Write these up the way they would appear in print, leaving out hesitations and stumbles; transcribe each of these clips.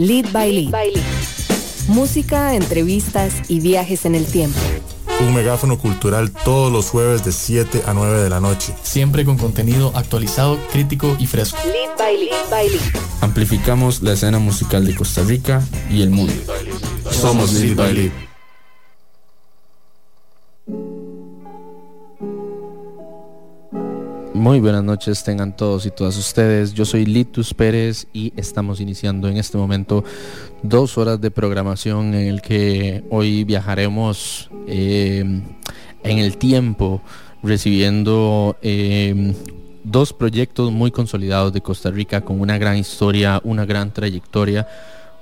Lead by Lead. Música, entrevistas y viajes en el tiempo. Un megáfono cultural todos los jueves de 7 a 9 de la noche. Siempre con contenido actualizado, crítico y fresco. Lead by Lead. Amplificamos la escena musical de Costa Rica y el mundo. Somos Lead by Lead. Muy buenas noches tengan todos y todas ustedes. Yo soy Litus Pérez y estamos iniciando en este momento 2 horas de programación en el que hoy viajaremos en el tiempo recibiendo 2 proyectos muy consolidados de Costa Rica con una gran historia, una gran trayectoria,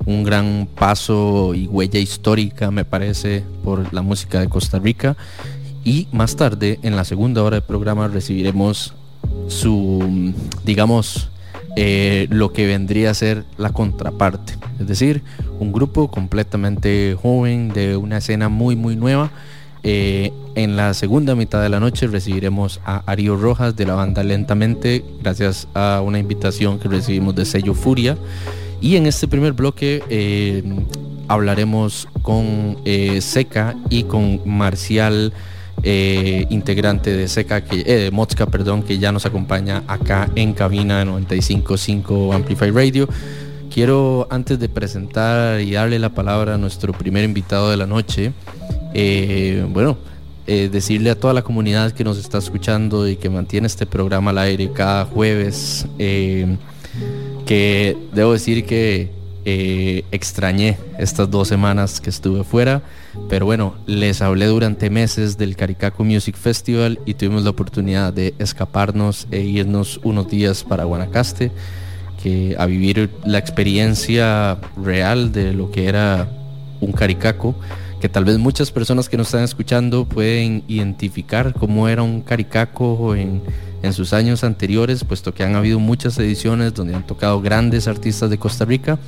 un gran paso y huella histórica, me parece, por la música de Costa Rica. Y más tarde, en la segunda hora del programa, recibiremos su, digamos, lo que vendría a ser la contraparte, es decir, un grupo completamente joven de una escena muy muy nueva. En la segunda mitad de la noche recibiremos a Ario Rojas de la banda Lentamente, gracias a una invitación que recibimos de Sello Furia. Y en este primer bloque hablaremos con Seka y con Marcial integrante de Seka, de Mod-Ska, perdón, que ya nos acompaña acá en cabina de 95.5 Amplify Radio. Quiero, antes de presentar y darle la palabra a nuestro primer invitado de la noche, decirle a toda la comunidad que nos está escuchando y que mantiene este programa al aire cada jueves, que debo decir que extrañé estas 2 semanas que estuve fuera, pero bueno, les hablé durante meses del Caricaco Music Festival y tuvimos la oportunidad de escaparnos e irnos unos días para Guanacaste, que a vivir la experiencia real de lo que era un caricaco, que tal vez muchas personas que nos están escuchando pueden identificar cómo era un caricaco en sus años anteriores, puesto que han habido muchas ediciones donde han tocado grandes artistas de Costa Rica.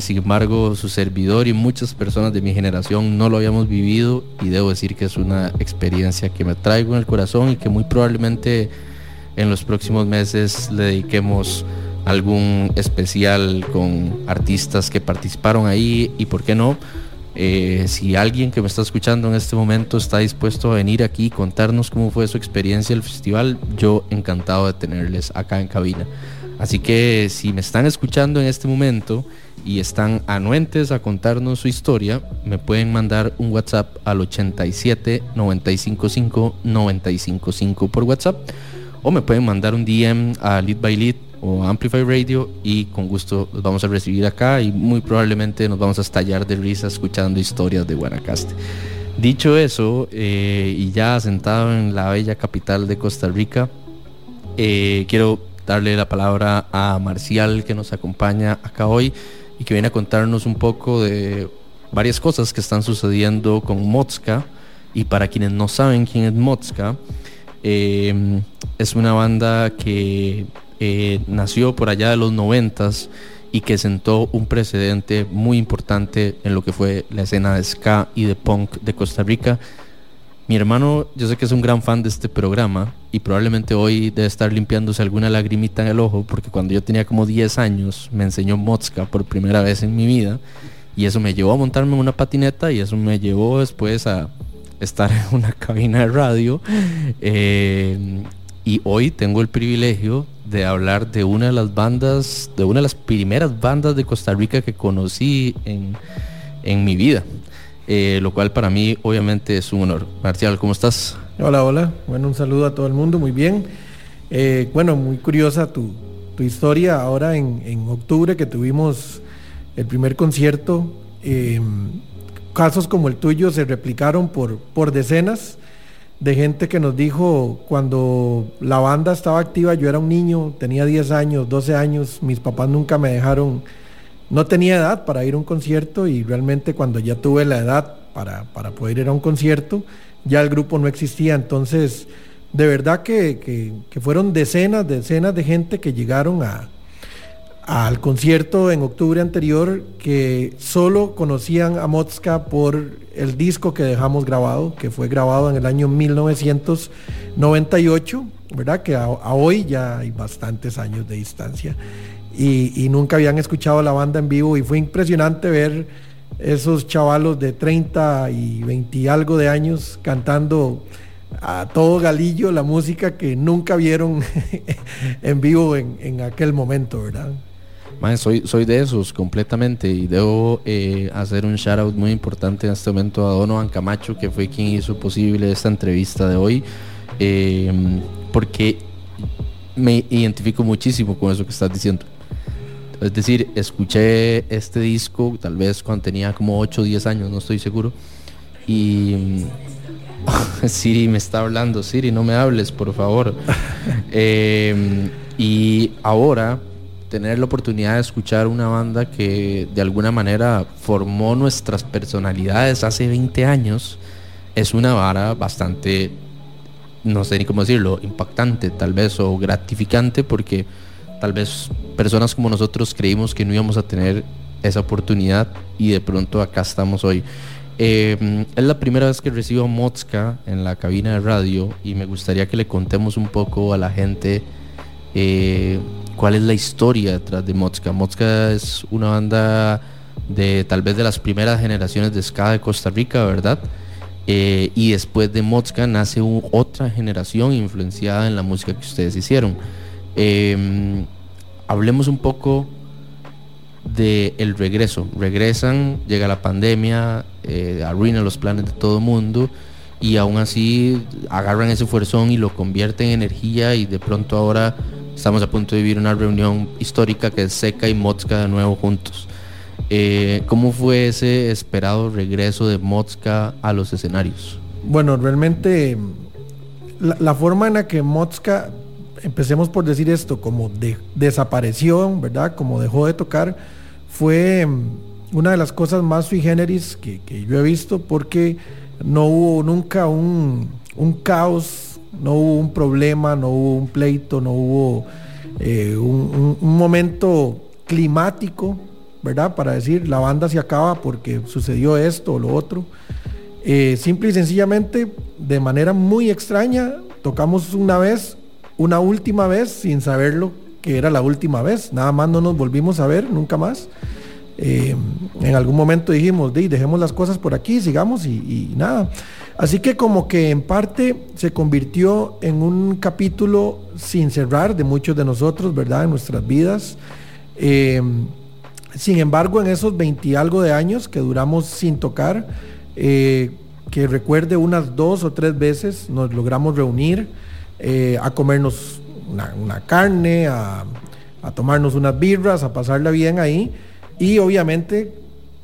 Sin embargo, su servidor y muchas personas de mi generación no lo habíamos vivido, y debo decir que es una experiencia que me traigo en el corazón y que muy probablemente en los próximos meses le dediquemos algún especial con artistas que participaron ahí. Y por qué no, si alguien que me está escuchando en este momento está dispuesto a venir aquí y contarnos cómo fue su experiencia del festival, yo encantado de tenerles acá en cabina. Así que si me están escuchando en este momento y están anuentes a contarnos su historia, me pueden mandar un WhatsApp al 87 955 955 por WhatsApp, o me pueden mandar un DM a Lead by Lead o Amplify Radio, y con gusto los vamos a recibir acá y muy probablemente nos vamos a estallar de risa escuchando historias de Guanacaste. Dicho eso, y ya sentado en la bella capital de Costa Rica, quiero darle la palabra a Marcial, que nos acompaña acá hoy y que viene a contarnos un poco de varias cosas que están sucediendo con Mod-Ska. Y para quienes no saben quién es Mod-Ska, es una banda que nació por allá de los 90s y que sentó un precedente muy importante en lo que fue la escena de ska y de punk de Costa Rica. Mi hermano, yo sé que es un gran fan de este programa y probablemente hoy debe estar limpiándose alguna lagrimita en el ojo, porque cuando yo tenía como 10 años me enseñó Mod-Ska por primera vez en mi vida, y eso me llevó a montarme en una patineta, y eso me llevó después a estar en una cabina de radio. Y hoy tengo el privilegio de hablar de una de las bandas, de una de las primeras bandas de Costa Rica que conocí en mi vida. Lo cual para mí obviamente es un honor. Marcial, ¿cómo estás? Hola. Bueno, un saludo a todo el mundo, muy bien. Muy curiosa tu historia. Ahora en octubre, que tuvimos el primer concierto, casos como el tuyo se replicaron por decenas de gente que nos dijo: cuando la banda estaba activa yo era un niño, tenía 10 años, 12 años, mis papás nunca me dejaron, no tenía edad para ir a un concierto, y realmente cuando ya tuve la edad para poder ir a un concierto, ya el grupo no existía. Entonces, de verdad que fueron decenas de gente que llegaron al concierto en octubre anterior, que solo conocían a Mod-Ska por el disco que dejamos grabado, que fue grabado en el año 1998, ¿verdad? Que a hoy ya hay bastantes años de distancia. y nunca habían escuchado la banda en vivo, y fue impresionante ver esos chavalos de 30 y 20 y algo de años cantando a todo galillo la música que nunca vieron en vivo en aquel momento, ¿verdad? Man, soy de esos completamente, y debo hacer un shout out muy importante en este momento a Donovan Camacho, que fue quien hizo posible esta entrevista de hoy, porque me identifico muchísimo con eso que estás diciendo. Es decir, escuché este disco tal vez cuando tenía como 8 o 10 años, no estoy seguro, y... Siri me está hablando. Siri, no me hables, por favor. Y ahora tener la oportunidad de escuchar una banda que de alguna manera formó nuestras personalidades hace 20 años es una vara bastante, no sé ni cómo decirlo, impactante tal vez, o gratificante, porque tal vez personas como nosotros creímos que no íbamos a tener esa oportunidad, y de pronto acá estamos hoy. Es la primera vez que recibo a Mod-Ska en la cabina de radio, y me gustaría que le contemos un poco a la gente cuál es la historia detrás de Mod-Ska. Mod-Ska es una banda de tal vez de las primeras generaciones de ska de Costa Rica, ¿verdad? Y después de Mod-Ska nace otra generación influenciada en la música que ustedes hicieron. Hablemos un poco de el regreso. Regresan, llega la pandemia, arruina los planes de todo mundo, y aún así agarran ese fuerzón y lo convierten en energía, y de pronto ahora estamos a punto de vivir una reunión histórica que es Seka y Mod-Ska de nuevo juntos. ¿Cómo fue ese esperado regreso de Mod-Ska a los escenarios? Bueno, realmente la forma en la que Mod-Ska, empecemos por decir esto, como desapareció, ¿verdad? Como dejó de tocar, fue una de las cosas más sui generis que yo he visto, porque no hubo nunca un caos, no hubo un problema, no hubo un pleito, no hubo un momento climático, ¿verdad? Para decir la banda se acaba porque sucedió esto o lo otro. Simple y sencillamente, de manera muy extraña, tocamos una vez, una última vez, sin saberlo que era la última vez. Nada más no nos volvimos a ver nunca más. En algún momento dijimos, dejemos las cosas por aquí, sigamos y nada. Así que como que en parte se convirtió en un capítulo sin cerrar de muchos de nosotros, ¿verdad? En nuestras vidas. Sin embargo, en esos 20 y algo de años que duramos sin tocar, que recuerde unas 2 o 3 veces nos logramos reunir, a comernos una carne, a tomarnos unas birras, a pasarla bien ahí, y obviamente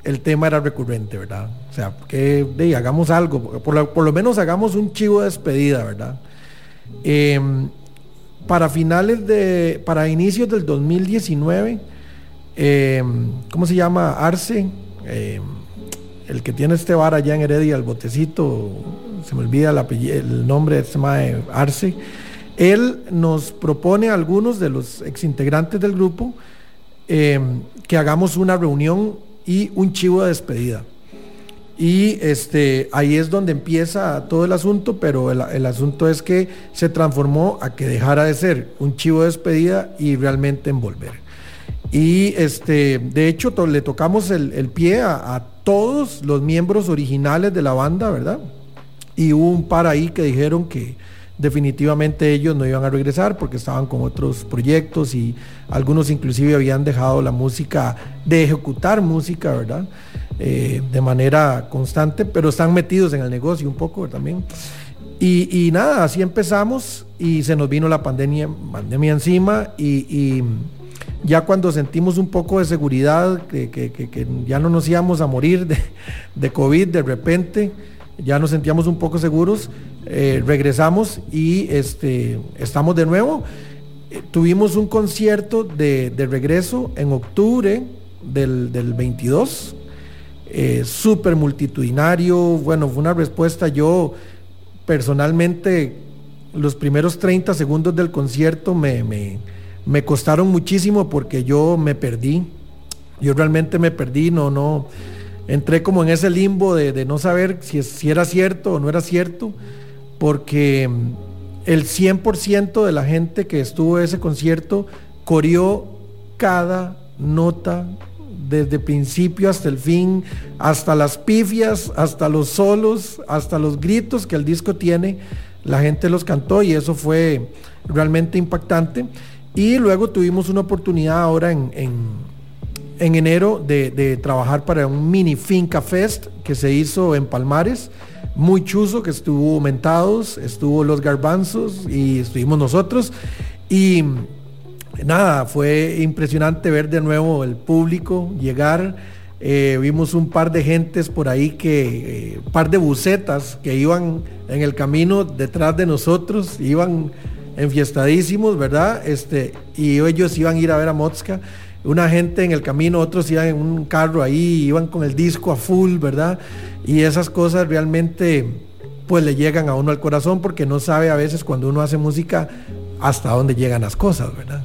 el tema era recurrente, ¿verdad? O sea, que hagamos algo, por lo menos hagamos un chivo de despedida, ¿verdad? Para inicios del 2019, ¿cómo se llama? Arce, el que tiene este bar allá en Heredia, el botecito, se me olvida el nombre de este mae, Arce. Él nos propone a algunos de los exintegrantes del grupo que hagamos una reunión y un chivo de despedida. Y ahí es donde empieza todo el asunto, pero el asunto es que se transformó a que dejara de ser un chivo de despedida y realmente en volver. Y de hecho le tocamos el pie a todos los miembros originales de la banda, ¿verdad? Y hubo un par ahí que dijeron que definitivamente ellos no iban a regresar porque estaban con otros proyectos, y algunos inclusive habían dejado la música, de ejecutar música, ¿verdad? De manera constante, pero están metidos en el negocio un poco también. Y nada, así empezamos, y se nos vino la pandemia encima, y ya cuando sentimos un poco de seguridad, que ya no nos íbamos a morir de COVID de repente, ya nos sentíamos un poco seguros, regresamos y estamos de nuevo. Tuvimos un concierto de regreso en octubre del 22, súper multitudinario. Bueno, fue una respuesta. Yo personalmente los primeros 30 segundos del concierto me costaron muchísimo porque yo realmente me perdí, no. Entré como en ese limbo de no saber si era cierto o no era cierto, porque el 100% de la gente que estuvo en ese concierto coreó cada nota, desde principio hasta el fin, hasta las pifias, hasta los solos, hasta los gritos que el disco tiene, la gente los cantó y eso fue realmente impactante. Y luego tuvimos una oportunidad ahora en enero de trabajar para un mini Finca Fest que se hizo en Palmares, muy chuzo, que estuvo Mentados, estuvo Los Garbanzos y estuvimos nosotros. Y nada, fue impresionante ver de nuevo el público llegar. Vimos un par de gentes por ahí que, par de bucetas que iban en el camino detrás de nosotros, iban enfiestadísimos, ¿verdad? Y ellos iban a ir a ver a Mod-Ska. Una gente en el camino, otros iban en un carro ahí, iban con el disco a full, ¿verdad? Y esas cosas realmente pues le llegan a uno al corazón, porque no sabe a veces cuando uno hace música hasta dónde llegan las cosas, ¿verdad?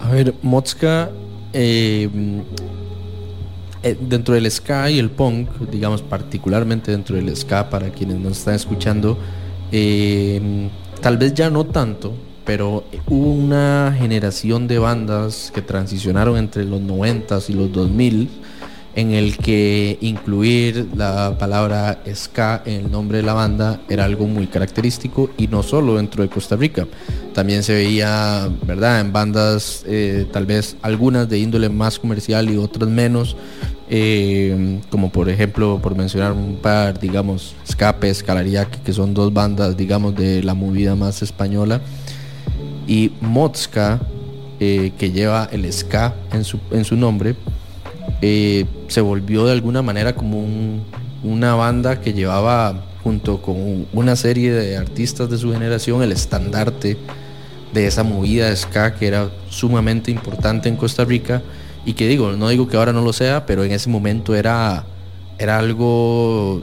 A ver, Mod-Ska, dentro del ska y el punk, digamos particularmente dentro del ska, para quienes nos están escuchando, tal vez ya no tanto, pero hubo una generación de bandas que transicionaron entre los 90s y los 2000 en el que incluir la palabra ska en el nombre de la banda era algo muy característico, y no solo dentro de Costa Rica, también se veía, ¿verdad?, en bandas tal vez algunas de índole más comercial y otras menos, como por ejemplo, por mencionar un par, digamos, Escape, Escalariaki, que son dos bandas, digamos, de la movida más española, y Mod-Ska, que lleva el ska en su nombre, se volvió de alguna manera como una banda que llevaba, junto con una serie de artistas de su generación, el estandarte de esa movida de ska que era sumamente importante en Costa Rica, y que no digo que ahora no lo sea, pero en ese momento era algo,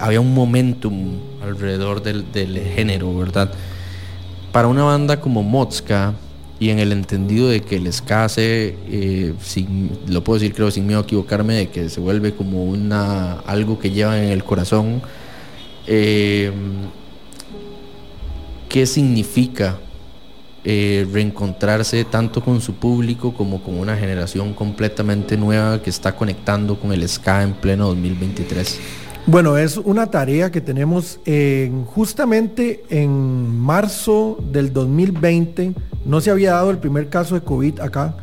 había un momentum alrededor del género, ¿verdad? Para una banda como Mod-Ska, y en el entendido de que el ska se, lo puedo decir, creo, sin miedo a equivocarme, de que se vuelve como algo que llevan en el corazón, ¿qué significa reencontrarse tanto con su público como con una generación completamente nueva que está conectando con el ska en pleno 2023? Bueno, es una tarea que tenemos justamente en marzo del 2020. No se había dado el primer caso de COVID acá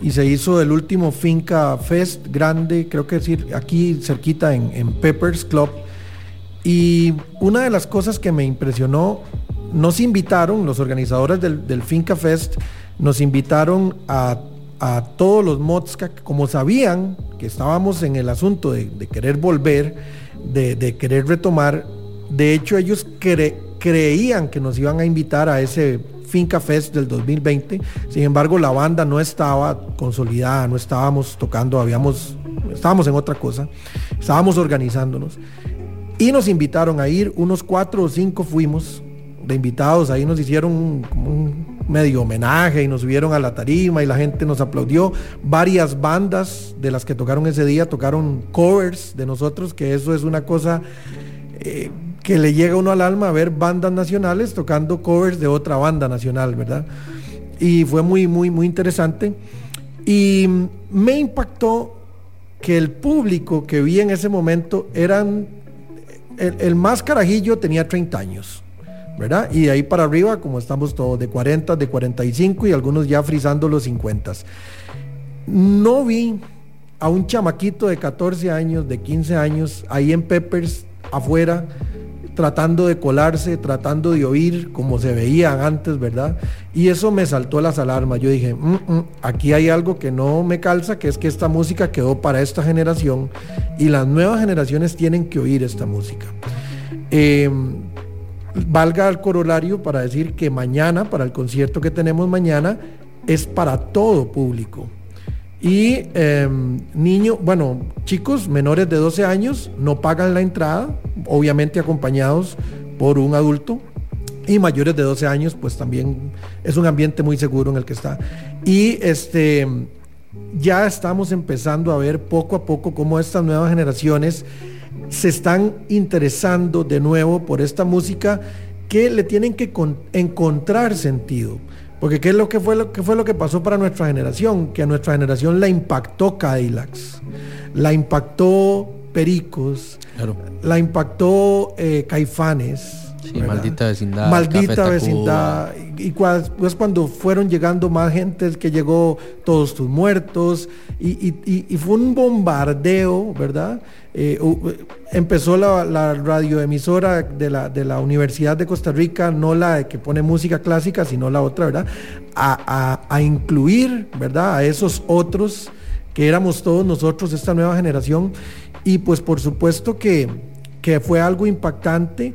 y se hizo el último Finca Fest grande, creo que decir, aquí cerquita en Peppers Club. Y una de las cosas que me impresionó, nos invitaron, los organizadores del Finca Fest, nos invitaron a todos los Mod-Ska, como sabían que estábamos en el asunto de querer volver, de querer retomar. De hecho, ellos creían que nos iban a invitar a ese Finca Fest del 2020. Sin embargo, la banda no estaba consolidada, no estábamos tocando, estábamos en otra cosa, estábamos organizándonos, y nos invitaron a ir. Unos 4 o 5 fuimos de invitados. Ahí nos hicieron un medio homenaje y nos subieron a la tarima y la gente nos aplaudió. Varias bandas de las que tocaron ese día tocaron covers de nosotros, que eso es una cosa que le llega uno al alma, a ver bandas nacionales tocando covers de otra banda nacional, ¿verdad? Y fue muy, muy, muy interesante. Y me impactó que el público que vi en ese momento eran... El más carajillo tenía 30 años, ¿verdad? Y de ahí para arriba, como estamos todos, de 40, de 45 y algunos ya frisando los 50. No vi a un chamaquito de 14 años, de 15 años, ahí en Peppers, afuera, tratando de colarse, tratando de oír, como se veían antes, ¿verdad? Y eso me saltó las alarmas. Yo dije, aquí hay algo que no me calza, que es que esta música quedó para esta generación y las nuevas generaciones tienen que oír esta música. Valga el corolario para decir que mañana, para el concierto que tenemos mañana, es para todo público. Y chicos menores de 12 años no pagan la entrada, obviamente acompañados por un adulto, y mayores de 12 años, pues también es un ambiente muy seguro en el que está. Y ya estamos empezando a ver poco a poco cómo estas nuevas generaciones se están interesando de nuevo por esta música, que le tienen que encontrar sentido. Porque ¿qué es lo que fue lo que pasó para nuestra generación? Que a nuestra generación la impactó Cadillacs, la impactó Pericos, claro, la impactó Caifanes, sí, Maldita Vecindad, y pues cuando fueron llegando más gente, que llegó Todos Tus Muertos, y fue un bombardeo, ¿verdad? Empezó la radioemisora de la Universidad de Costa Rica, no la que pone música clásica, sino la otra, ¿verdad? A incluir, ¿verdad?, a esos otros que éramos todos nosotros, esta nueva generación. Y pues por supuesto que fue algo impactante.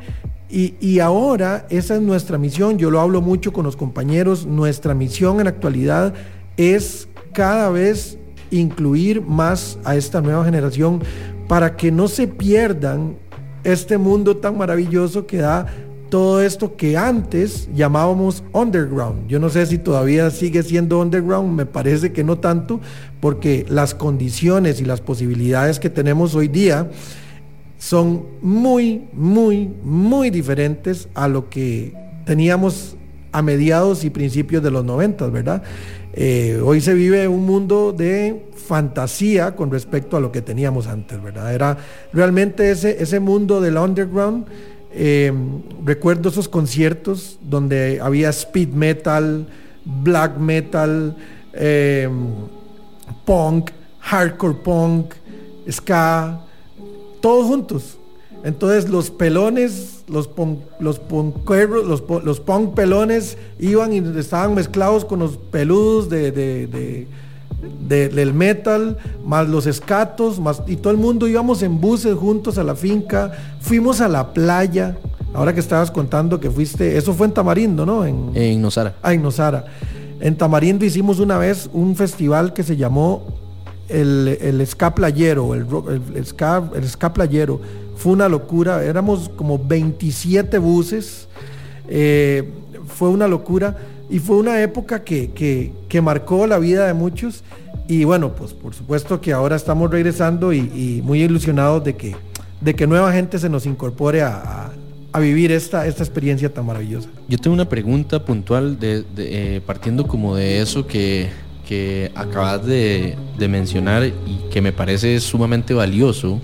Y ahora esa es nuestra misión. Yo lo hablo mucho con los compañeros. Nuestra misión en la actualidad es cada vez incluir más a esta nueva generación para que no se pierdan este mundo tan maravilloso que da todo esto que antes llamábamos underground. Yo no sé si todavía sigue siendo underground, me parece que no tanto, porque las condiciones y las posibilidades que tenemos hoy día son muy, muy, muy diferentes a lo que teníamos a mediados y principios de los 90, ¿verdad? Hoy se vive un mundo de fantasía con respecto a lo que teníamos antes, ¿verdad? Era realmente ese mundo del underground. Recuerdo esos conciertos donde había speed metal, black metal, punk, hardcore punk, ska, todos juntos. Entonces los pelones, los punk pelones iban y estaban mezclados con los peludos del metal, más los escatos, y todo el mundo íbamos en buses juntos a la finca, fuimos a la playa. Ahora que estabas contando que fuiste, eso fue en Tamarindo, ¿no? En Nosara. Ah, en Nosara. En Tamarindo hicimos una vez un festival que se llamó el Skaplayero, el Skaplayero. Fue una locura, éramos como 27 buses, fue una locura. Y fue una época que marcó la vida de muchos. Y bueno, pues por supuesto que ahora estamos regresando y muy ilusionados de que nueva gente se nos incorpore a vivir esta experiencia tan maravillosa. Yo tengo una pregunta puntual partiendo como de eso que acabas de mencionar y que me parece sumamente valioso,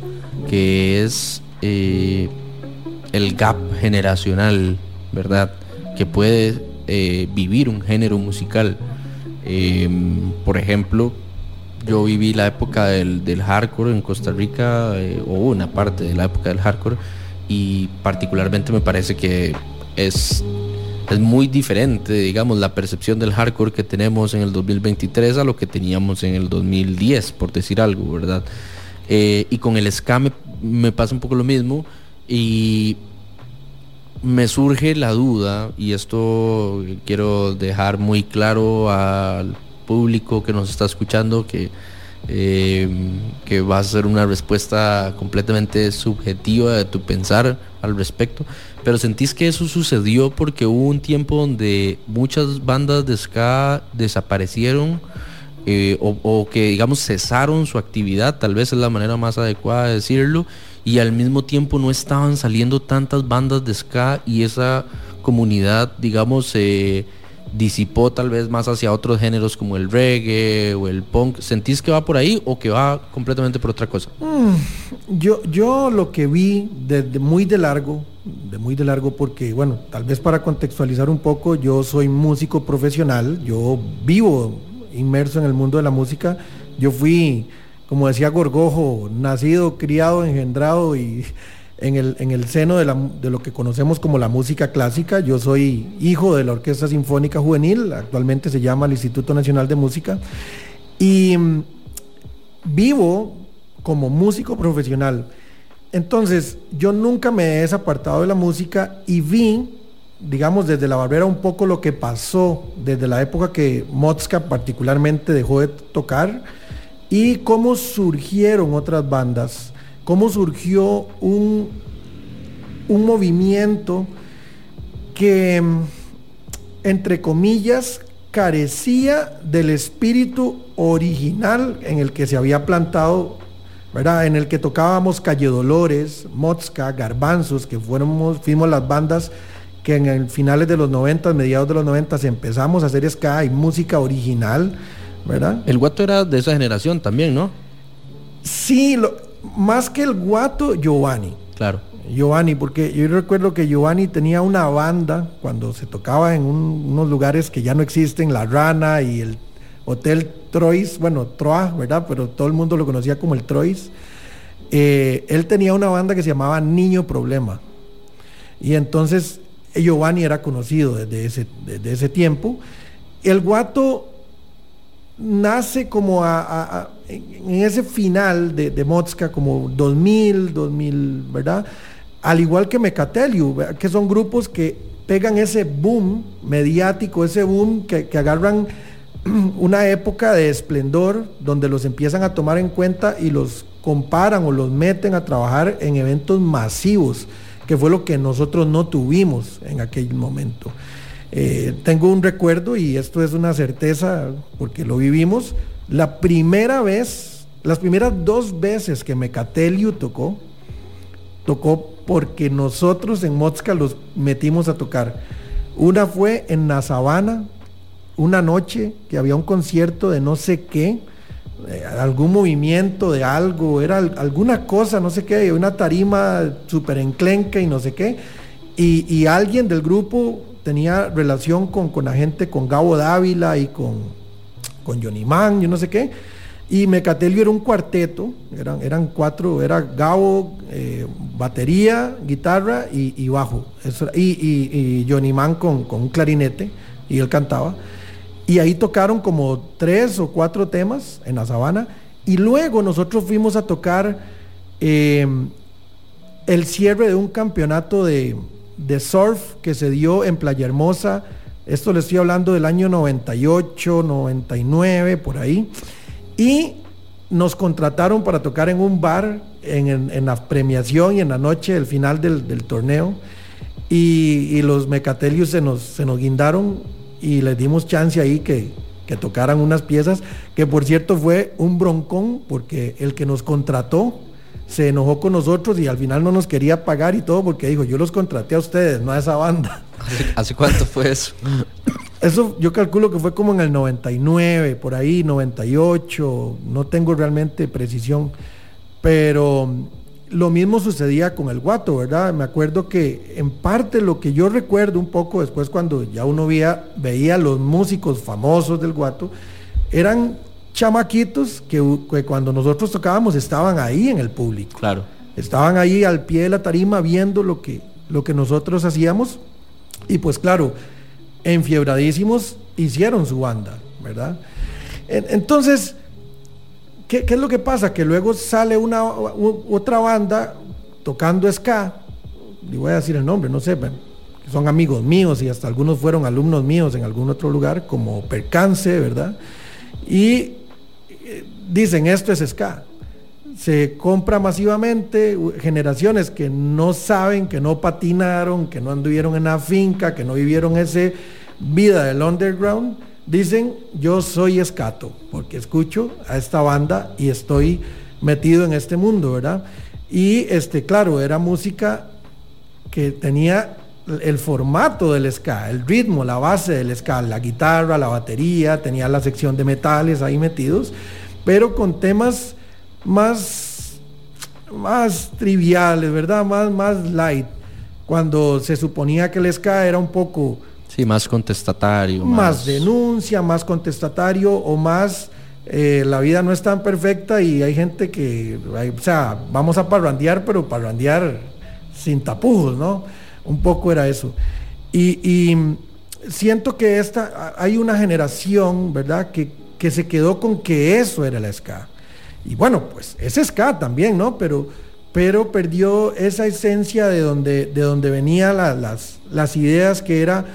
que es el gap generacional, ¿verdad?, que puede vivir un género musical. Por ejemplo, yo viví la época del hardcore en Costa Rica, o una parte de la época del hardcore, y particularmente me parece que es muy diferente, digamos, la percepción del hardcore que tenemos en el 2023 a lo que teníamos en el 2010, por decir algo, ¿verdad? Y con el ska me pasa un poco lo mismo, y me surge la duda, y esto quiero dejar muy claro al público que nos está escuchando, que va a ser una respuesta completamente subjetiva de tu pensar al respecto, pero ¿sentís que eso sucedió porque hubo un tiempo donde muchas bandas de ska desaparecieron, o que, digamos, cesaron su actividad, tal vez es la manera más adecuada de decirlo, y al mismo tiempo no estaban saliendo tantas bandas de ska y esa comunidad, digamos, se disipó tal vez más hacia otros géneros como el reggae o el punk? ¿Sentís que va por ahí o que va completamente por otra cosa? Yo lo que vi de muy de largo, porque bueno, tal vez para contextualizar un poco, yo soy músico profesional, yo vivo inmerso en el mundo de la música, yo fui, como decía Gorgojo, nacido, criado, engendrado y en el seno de lo que conocemos como la música clásica. Yo soy hijo de la Orquesta Sinfónica Juvenil, actualmente se llama el Instituto Nacional de Música, y vivo como músico profesional. Entonces, yo nunca me he desapartado de la música y vi, digamos, desde la barrera un poco lo que pasó desde la época que Mod-Ska particularmente dejó de tocar, y cómo surgieron otras bandas, cómo surgió un movimiento que, entre comillas, carecía del espíritu original en el que se había plantado, ¿verdad?, en el que tocábamos Calle Dolores, Mod-Ska, Garbanzos, que fuimos las bandas que en el finales de los 90, mediados de los 90 empezamos a hacer ska y música original, ¿verdad? El guato era de esa generación también, ¿no? Sí, más que el guato, Giovanni. Claro. Giovanni, porque yo recuerdo que Giovanni tenía una banda cuando se tocaba en unos lugares que ya no existen, La Rana y el Hotel Trois, bueno, Trois, ¿verdad? Pero todo el mundo lo conocía como el Trois. Él tenía una banda que se llamaba Niño Problema. Y entonces Giovanni era conocido desde ese tiempo. El guato nace como en ese final de Mod-Ska, como 2000, ¿verdad? Al igual que Mecatelio, ¿verdad? Que son grupos que pegan ese boom mediático, ese boom que agarran una época de esplendor, donde los empiezan a tomar en cuenta y los comparan o los meten a trabajar en eventos masivos, que fue lo que nosotros no tuvimos en aquel momento. Tengo un recuerdo, y esto es una certeza porque lo vivimos, las primeras dos veces que Mecatelio tocó porque nosotros en Mod-Ska los metimos a tocar. Una fue en La Sabana, una noche que había un concierto de no sé qué, algún movimiento de algo, era alguna cosa, no sé qué, una tarima súper enclenca y no sé qué, y alguien del grupo tenía relación con la gente, con Gabo Dávila y con Johnny Man, yo no sé qué. Y Mecatelio era un cuarteto, eran cuatro, era Gabo, batería, guitarra y bajo. Eso, y Johnny Man con un clarinete, y él cantaba. Y ahí tocaron como 3 o 4 temas en La Sabana. Y luego nosotros fuimos a tocar el cierre de un campeonato de surf que se dio en Playa Hermosa. Esto le estoy hablando del año 98, 99, por ahí. Y nos contrataron para tocar en un bar en la premiación y en la noche del final del torneo. Y los Mecatelios se nos guindaron y les dimos chance ahí que tocaran unas piezas, que por cierto fue un broncón, porque el que nos contrató se enojó con nosotros y al final no nos quería pagar y todo, porque dijo: yo los contraté a ustedes, no a esa banda. ¿Hace cuánto fue eso? Eso yo calculo que fue como en el 99, por ahí, 98, no tengo realmente precisión. Pero lo mismo sucedía con el guato, ¿verdad? Me acuerdo que en parte lo que yo recuerdo un poco después, cuando ya uno veía los músicos famosos del guato, eran chamaquitos que cuando nosotros tocábamos estaban ahí en el público. Claro. Estaban ahí al pie de la tarima viendo lo que nosotros hacíamos. Y pues claro, enfiebradísimos hicieron su banda, ¿verdad? Entonces, ¿qué es lo que pasa? Que luego sale otra banda tocando ska, y voy a decir el nombre, no sé, son amigos míos y hasta algunos fueron alumnos míos en algún otro lugar, como Percance, ¿verdad? Y dicen: esto es ska. Se compra masivamente, generaciones que no saben, que no patinaron, que no anduvieron en la finca, que no vivieron esa vida del underground, dicen: yo soy escato, porque escucho a esta banda y estoy metido en este mundo, ¿verdad? Y claro, era música que tenía el formato del ska, el ritmo, la base del ska, la guitarra, la batería, tenía la sección de metales ahí metidos, pero con temas más triviales, ¿verdad? Más light, cuando se suponía que el ska era un poco... Sí, más contestatario. Más denuncia, más contestatario, o más... la vida no es tan perfecta y hay gente que... O sea, vamos a parrandear, pero parrandear sin tapujos, ¿no? Un poco era eso. Y siento que hay una generación, ¿verdad?, que se quedó con que eso era el ska. Y bueno, pues es ska también, ¿no? Pero perdió esa esencia de donde venían las ideas, que era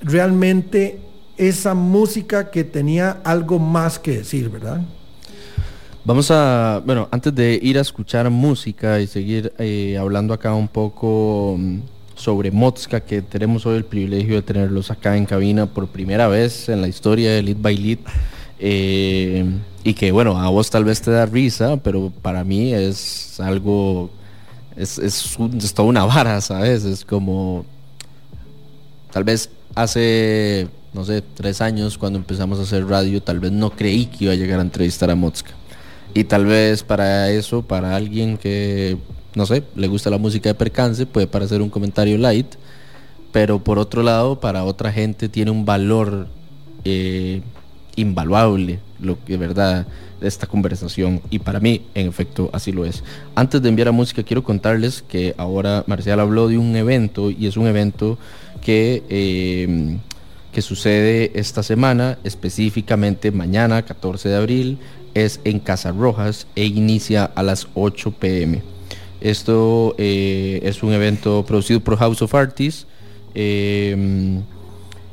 realmente esa música que tenía algo más que decir, ¿verdad? Vamos a, antes de ir a escuchar música y seguir hablando acá un poco sobre Mod-Ska, que tenemos hoy el privilegio de tenerlos acá en cabina por primera vez en la historia de Lead by Lead, y que a vos tal vez te da risa, pero para mí es algo, es toda una vara, ¿sabes? Es como Tal vez hace, no sé, 3 años cuando empezamos a hacer radio, tal vez no creí que iba a llegar a entrevistar a Mod-Ska. Y tal vez para eso, para alguien que, no sé, le gusta la música de Percance, puede parecer un comentario light, pero por otro lado, para otra gente tiene un valor invaluable, lo que de verdad esta conversación, y para mí en efecto así lo es. Antes de enviar a música quiero contarles que ahora Marcial habló de un evento, y es un evento que sucede esta semana, específicamente mañana 14 de abril, es en Casa Rojas e inicia a las 8 p.m. Esto es un evento producido por House of Artists,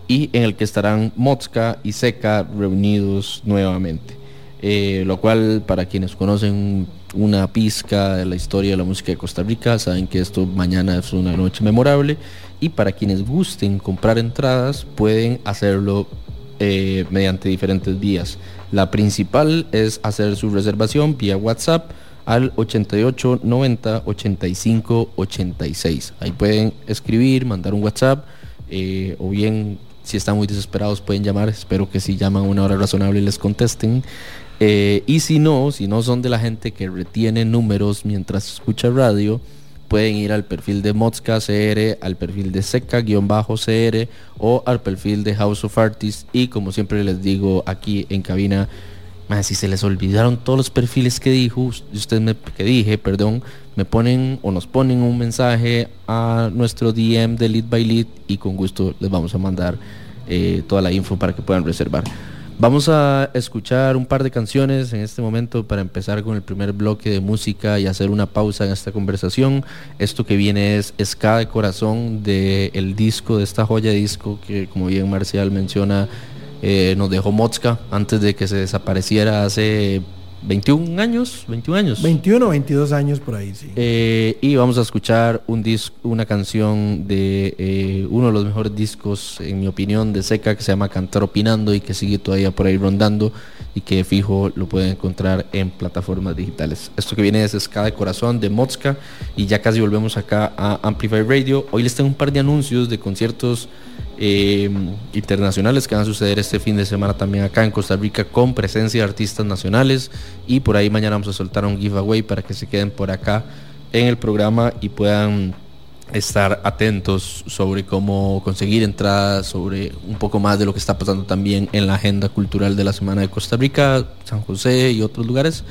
y en el que estarán Mod-Ska y Seka reunidos nuevamente. Lo cual, para quienes conocen una pizca de la historia de la música de Costa Rica, saben que esto mañana es una noche memorable, y para quienes gusten comprar entradas pueden hacerlo mediante diferentes vías. La principal es hacer su reservación vía WhatsApp al 88 90 85 86. Ahí pueden escribir, mandar un WhatsApp, o bien, si están muy desesperados, pueden llamar. Espero que si llaman a una hora razonable les contesten, y si no son de la gente que retiene números mientras escucha radio, pueden ir al perfil de Mod-Ska CR, al perfil de Seka-CR o al perfil de House of Artists. Y como siempre les digo aquí en cabina, más, si se les olvidaron todos los perfiles que dijo, que dije, me ponen o nos ponen un mensaje a nuestro DM de Lead by Lead y con gusto les vamos a mandar toda la info para que puedan reservar. Vamos a escuchar un par de canciones en este momento para empezar con el primer bloque de música y hacer una pausa en esta conversación. Esto que viene es Ska de Corazón, del disco, de esta joya de disco que, como bien Marcial menciona, nos dejó Mod-Ska antes de que se desapareciera hace 21 o 22 años por ahí, sí. Y vamos a escuchar una canción de uno de los mejores discos, en mi opinión, de Seka, que se llama Cantar Opinando, y que sigue todavía por ahí rondando y que fijo lo pueden encontrar en plataformas digitales. Esto que viene es Ska de Corazón de Mod-Ska, y ya casi volvemos acá a Amplify Radio. Hoy les tengo un par de anuncios de conciertos internacionales que van a suceder este fin de semana también acá en Costa Rica, con presencia de artistas nacionales, y por ahí mañana vamos a soltar un giveaway para que se queden por acá en el programa y puedan estar atentos sobre cómo conseguir entradas, sobre un poco más de lo que está pasando también en la agenda cultural de la semana de Costa Rica, San José y otros lugares.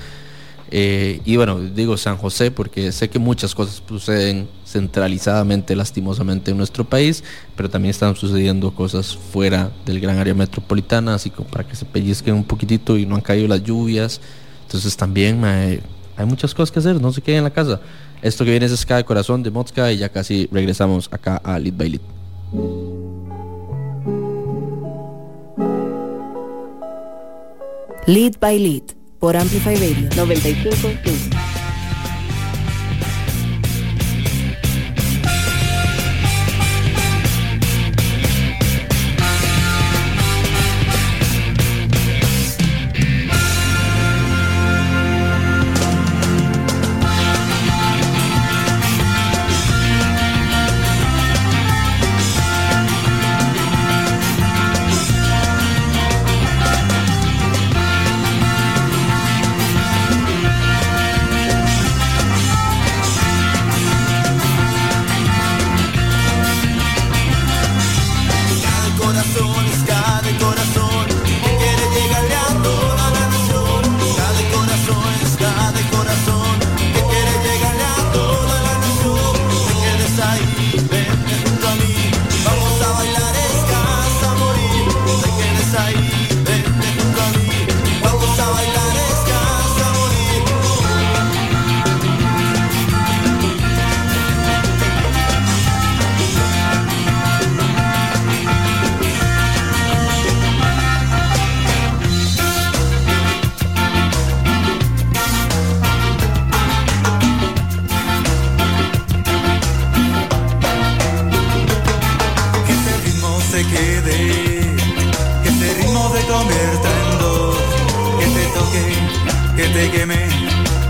Y bueno, digo San José porque sé que muchas cosas suceden centralizadamente, lastimosamente, en nuestro país, pero también están sucediendo cosas fuera del gran área metropolitana, así como para que se pellizquen un poquitito, y no han caído las lluvias, entonces también hay muchas cosas que hacer, no se queden en la casa. Esto que viene es Ska de Corazón de Mod-Ska, y ya casi regresamos acá a Lead by Lead. Lead by Lead por Amplify Radio 95.5.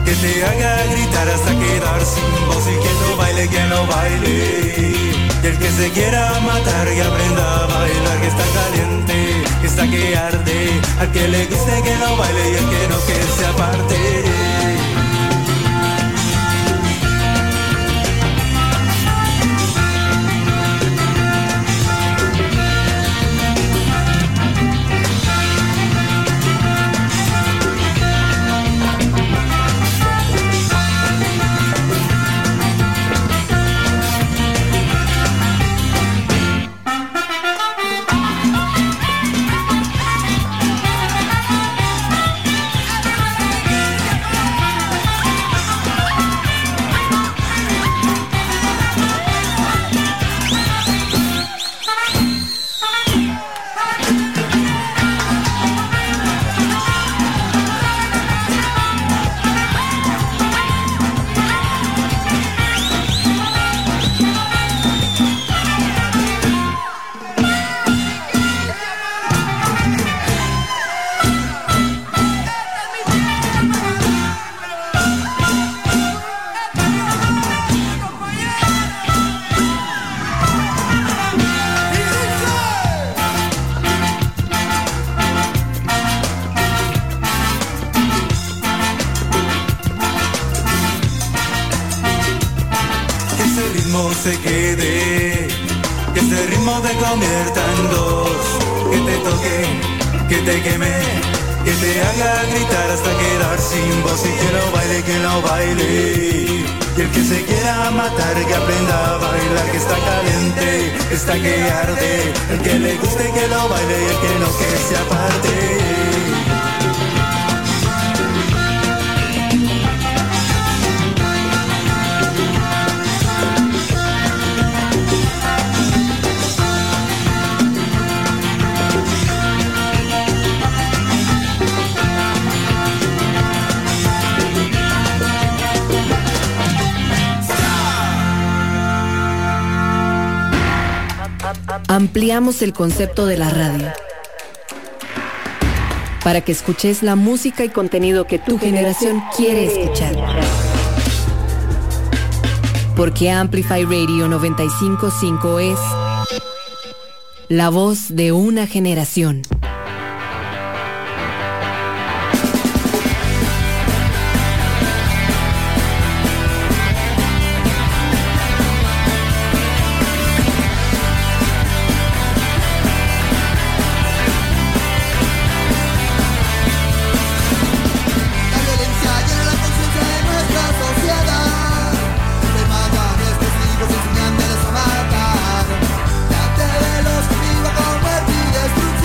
Que te haga gritar hasta quedar sin voz, y que no baile, Y el que se quiera matar que aprenda a bailar, que está caliente, que está que arde. Al que le guste que no baile y al que no que se aparte. Ampliamos el concepto de la radio para que escuches la música y contenido que tu generación quiere escuchar. Porque Amplify Radio 95.5 es la voz de una generación. Yo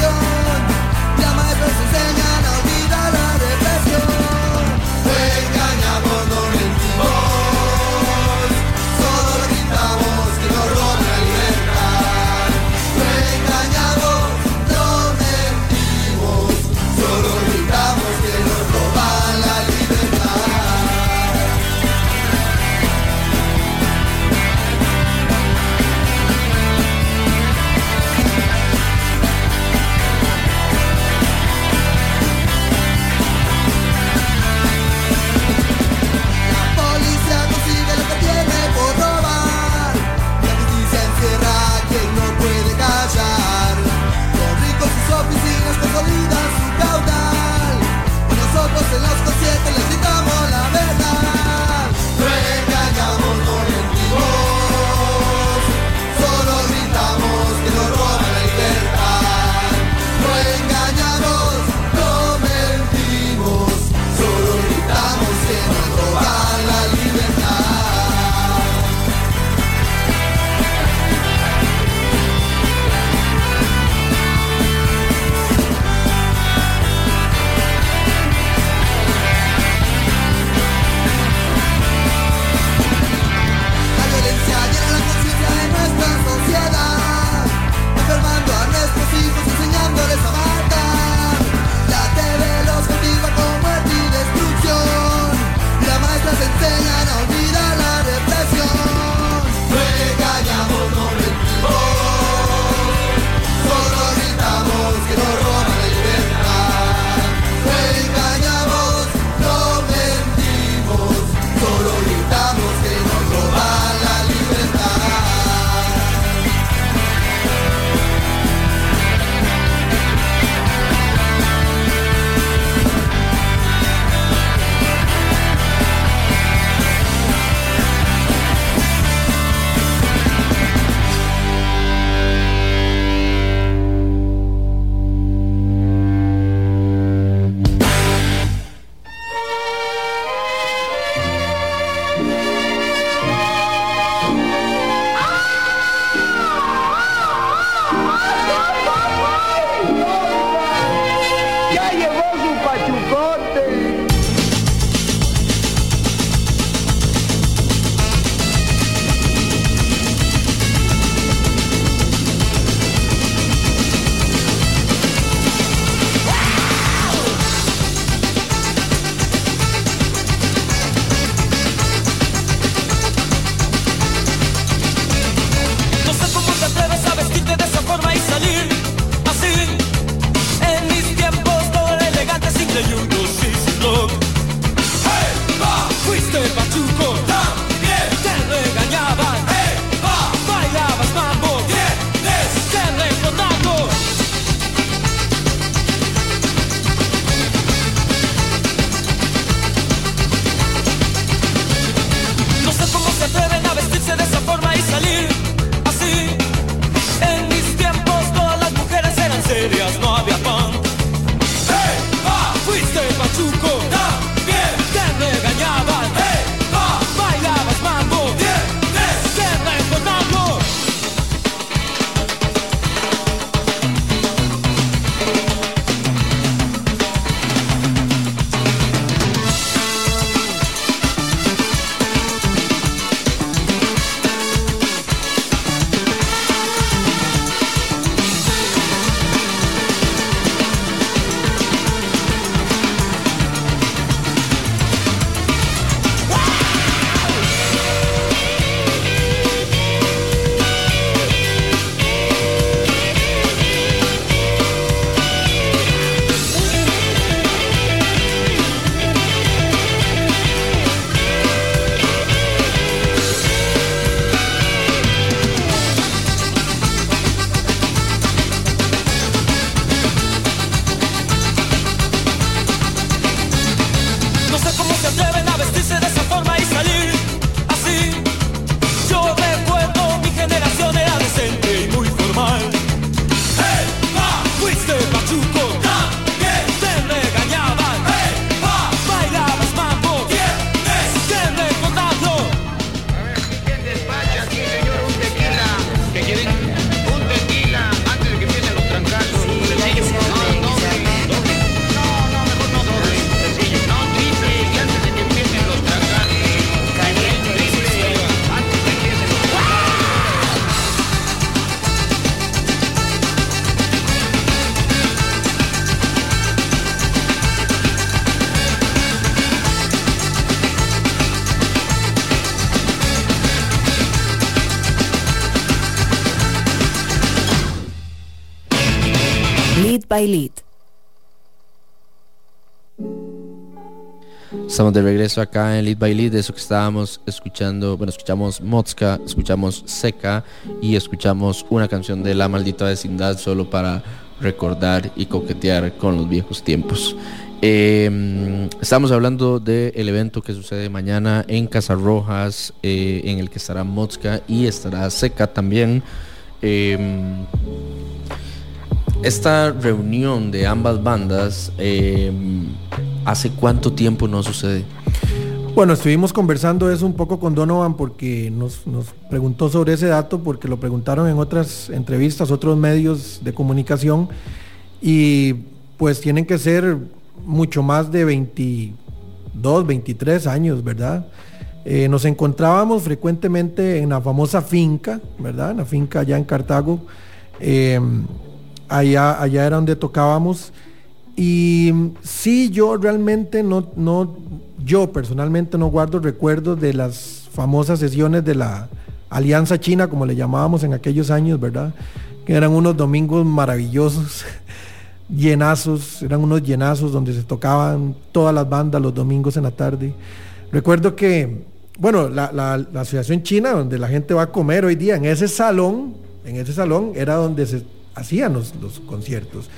by Lead. Estamos de regreso acá en Lead by Lead. De eso que estábamos escuchando, bueno, escuchamos Mod-Ska, escuchamos Seka y escuchamos una canción de La Maldita Vecindad, solo para recordar y coquetear con los viejos tiempos. Estamos hablando del evento que sucede mañana en Casa Rojas, en el que estará Mod-Ska y estará Seka también. Esta reunión de ambas bandas, ¿hace cuánto tiempo no sucede? Bueno, estuvimos conversando eso un poco con Donovan, porque nos preguntó sobre ese dato, porque lo preguntaron en otras entrevistas, otros medios de comunicación, y pues tienen que ser mucho más de 22, 23 años, ¿verdad? Nos encontrábamos frecuentemente en la famosa finca, ¿verdad? En la finca allá en Cartago, allá era donde tocábamos. Y sí, yo realmente yo personalmente no guardo recuerdos de las famosas sesiones de la Alianza China, como le llamábamos en aquellos años, ¿verdad? Que eran unos domingos maravillosos, llenazos, eran unos llenazos donde se tocaban todas las bandas los domingos en la tarde. Recuerdo que, bueno, la Asociación China, donde la gente va a comer hoy día, en ese salón era donde se hacían los conciertos.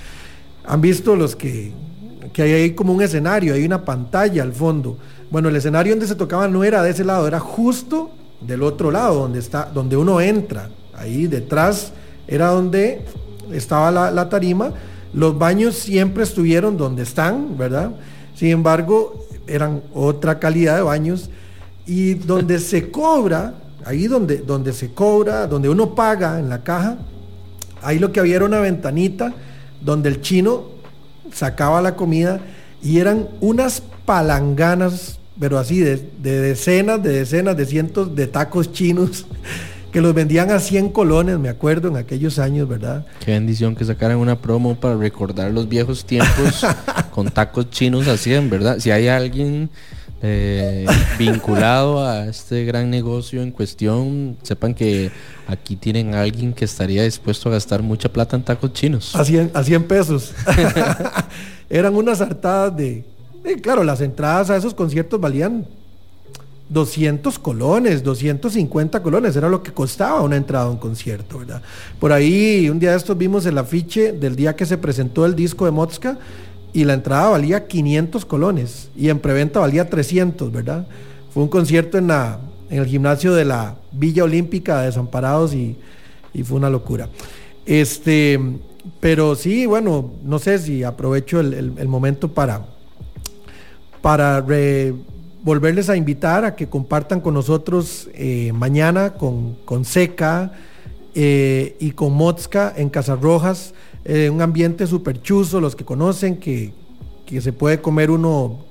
Han visto los que hay como un escenario, hay una pantalla al fondo. Bueno, el escenario donde se tocaba no era de ese lado, era justo del otro lado, donde uno entra. Ahí detrás era donde estaba la tarima. Los baños siempre estuvieron donde están, ¿verdad? Sin embargo, eran otra calidad de baños, y donde se cobra, ahí donde se cobra, donde uno paga en la caja, ahí lo que había era una ventanita donde el chino sacaba la comida, y eran unas palanganas, pero así de decenas, de cientos de tacos chinos que los vendían a 100 colones, me acuerdo, en aquellos años, ¿verdad? Qué bendición que sacaran una promo para recordar los viejos tiempos con tacos chinos a 100, ¿verdad? Si hay alguien vinculado a este gran negocio en cuestión, sepan que aquí tienen a alguien que estaría dispuesto a gastar mucha plata en tacos chinos. A 100 pesos. Eran unas hartadas claro, las entradas a esos conciertos valían 200 colones, 250 colones, era lo que costaba una entrada a un concierto, ¿verdad? Por ahí, un día de estos vimos el afiche del día que se presentó el disco de Mod-Ska, y la entrada valía 500 colones, y en preventa valía 300, ¿verdad? Fue un concierto en el gimnasio de la Villa Olímpica de Desamparados, y fue una locura. Pero sí, bueno, no sé si aprovecho el momento para volverles a invitar a que compartan con nosotros mañana con Seka y con Mod-Ska en Casa Rojas, un ambiente súper chuzo, los que conocen, que se puede comer uno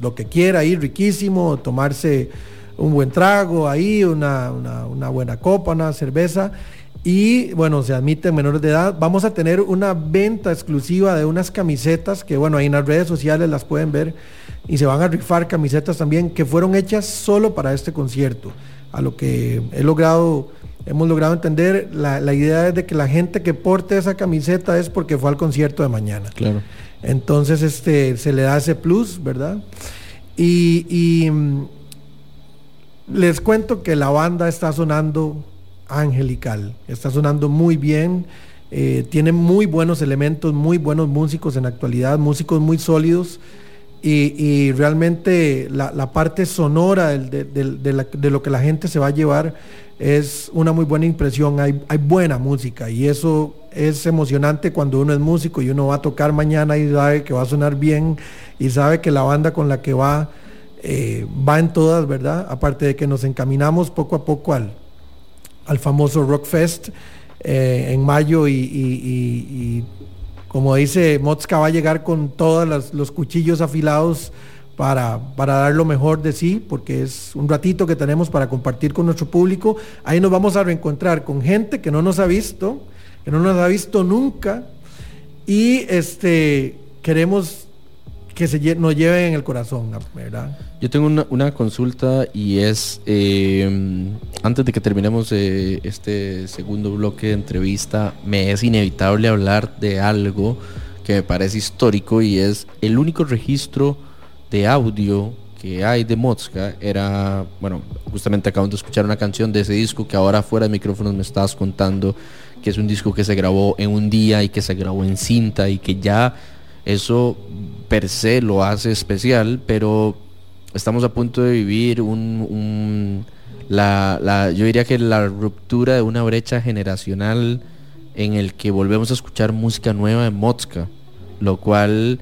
lo que quiera ahí, riquísimo, tomarse un buen trago ahí, una buena copa, una cerveza, y bueno, se admiten menores de edad. Vamos a tener una venta exclusiva de unas camisetas que, bueno, ahí en las redes sociales las pueden ver, y se van a rifar camisetas también que fueron hechas solo para este concierto. A lo que hemos logrado entender, la idea es de que la gente que porte esa camiseta es porque fue al concierto de mañana. Claro. Entonces se le da ese plus, ¿verdad? Y les cuento que la banda está sonando angelical, está sonando muy bien, tiene muy buenos elementos, muy buenos músicos en la actualidad, músicos muy sólidos. Y realmente la parte sonora de lo que la gente se va a llevar es una muy buena impresión. Hay buena música, y eso es emocionante cuando uno es músico y uno va a tocar mañana y sabe que va a sonar bien, y sabe que la banda con la que va en todas, ¿verdad? Aparte de que nos encaminamos poco a poco al famoso Rock Fest en mayo, y como dice, Mod-Ska va a llegar con todos los cuchillos afilados para dar lo mejor de sí, porque es un ratito que tenemos para compartir con nuestro público. Ahí nos vamos a reencontrar con gente que no nos ha visto nunca, y queremos que nos lleven en el corazón, ¿verdad? Yo tengo una consulta, y es, antes de que terminemos este segundo bloque de entrevista, me es inevitable hablar de algo que me parece histórico, y es el único registro de audio que hay de Mod-Ska. Era, bueno, justamente acabo de escuchar una canción de ese disco que ahora fuera de micrófonos me estabas contando, que es un disco que se grabó en un día y que se grabó en cinta, y que ya eso per se lo hace especial, pero estamos a punto de vivir yo diría que la ruptura de una brecha generacional en el que volvemos a escuchar música nueva en Mod-Ska, lo cual,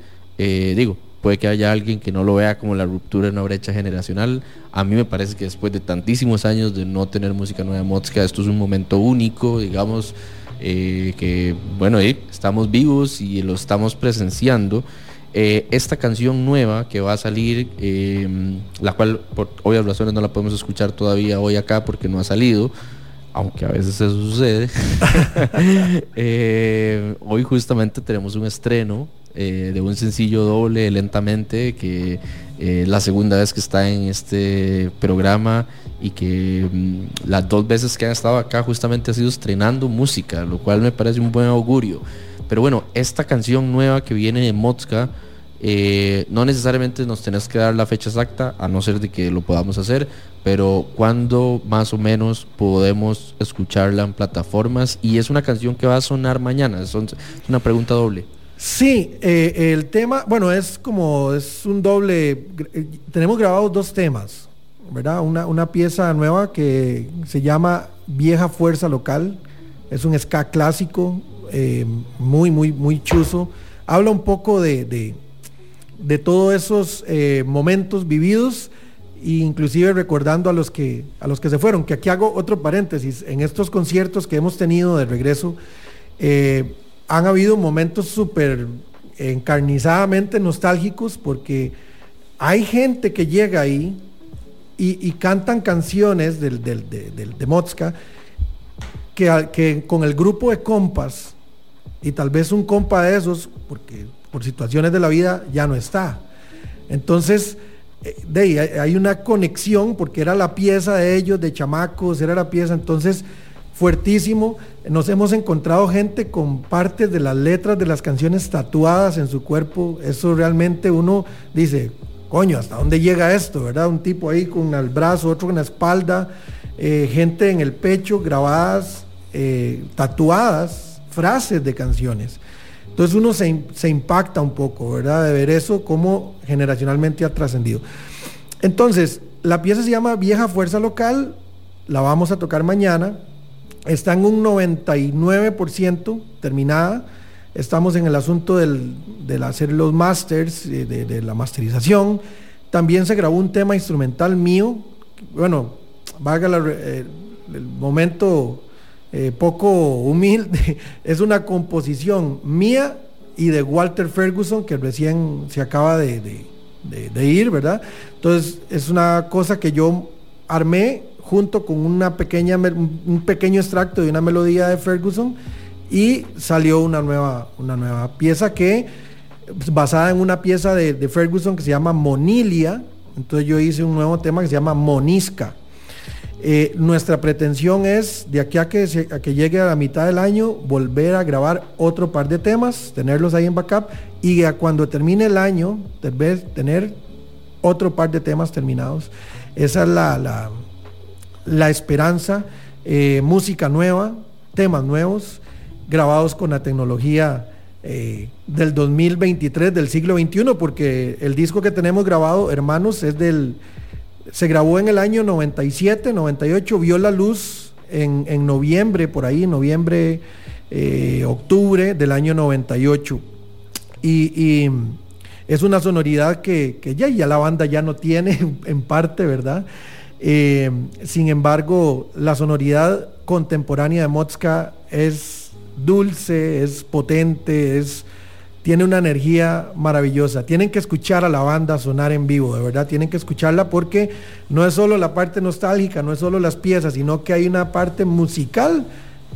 puede que haya alguien que no lo vea como la ruptura de una brecha generacional. A mí me parece que después de tantísimos años de no tener música nueva en Mod-Ska, esto es un momento único, digamos, que bueno, estamos vivos y lo estamos presenciando. Esta canción nueva que va a salir, la cual por obvias razones no la podemos escuchar todavía hoy acá porque no ha salido, aunque a veces eso sucede. Hoy justamente tenemos un estreno de un sencillo doble, Lentamente, que la segunda vez que está en este programa, y que las dos veces que han estado acá justamente ha sido estrenando música, lo cual me parece un buen augurio. Pero bueno, esta canción nueva que viene de Mod-Ska, no necesariamente nos tenés que dar la fecha exacta, a no ser de que lo podamos hacer, pero ¿cuándo más o menos podemos escucharla en plataformas? Y es una canción que va a sonar mañana, es una pregunta doble. Sí, el tema, bueno, es un doble, tenemos grabados dos temas, ¿verdad? Una pieza nueva que se llama Vieja Fuerza Local, es un ska clásico, muy muy muy chuzo. Habla un poco de todos esos momentos vividos, inclusive recordando a los que se fueron, que aquí hago otro paréntesis. En estos conciertos que hemos tenido de regreso, han habido momentos súper encarnizadamente nostálgicos, porque hay gente que llega ahí y cantan canciones de Mod-Ska que con el grupo de compas, y tal vez un compa de esos, porque por situaciones de la vida ya no está. Entonces, de ahí hay una conexión, porque era la pieza de ellos, de chamacos, era la pieza, entonces fuertísimo. Nos hemos encontrado gente con partes de las letras de las canciones tatuadas en su cuerpo. Eso realmente uno dice, coño, ¿hasta dónde llega esto? ¿Verdad? Un tipo ahí con el brazo, otro con la espalda, gente en el pecho, grabadas, tatuadas, frases de canciones. Entonces uno se impacta un poco, ¿verdad? De ver eso, cómo generacionalmente ha trascendido. Entonces, la pieza se llama Vieja Fuerza Local, la vamos a tocar mañana, está en un 99% terminada, estamos en el asunto del hacer los masters, de la masterización. También se grabó un tema instrumental mío, bueno, valga el momento... poco humilde, es una composición mía y de Walter Ferguson, que recién se acaba de ir, ¿verdad? Entonces es una cosa que yo armé junto con un pequeño extracto de una melodía de Ferguson, y salió una nueva pieza que basada en una pieza de Ferguson que se llama Monilia. Entonces yo hice un nuevo tema que se llama Monisca. Nuestra pretensión es, de aquí a que llegue a la mitad del año, volver a grabar otro par de temas, tenerlos ahí en backup, y a cuando termine el año, tal vez tener otro par de temas terminados. Esa es la esperanza, música nueva, temas nuevos, grabados con la tecnología del 2023, del siglo XXI, porque el disco que tenemos grabado, hermanos, se grabó en el año 97, 98, vio la luz en noviembre, por ahí, noviembre, octubre del año 98. Y es una sonoridad que ya la banda ya no tiene, en parte, ¿verdad? Sin embargo, la sonoridad contemporánea de Mod-Ska es dulce, es potente, tiene una energía maravillosa. Tienen que escuchar a la banda sonar en vivo, de verdad, tienen que escucharla, porque no es solo la parte nostálgica, no es solo las piezas, sino que hay una parte musical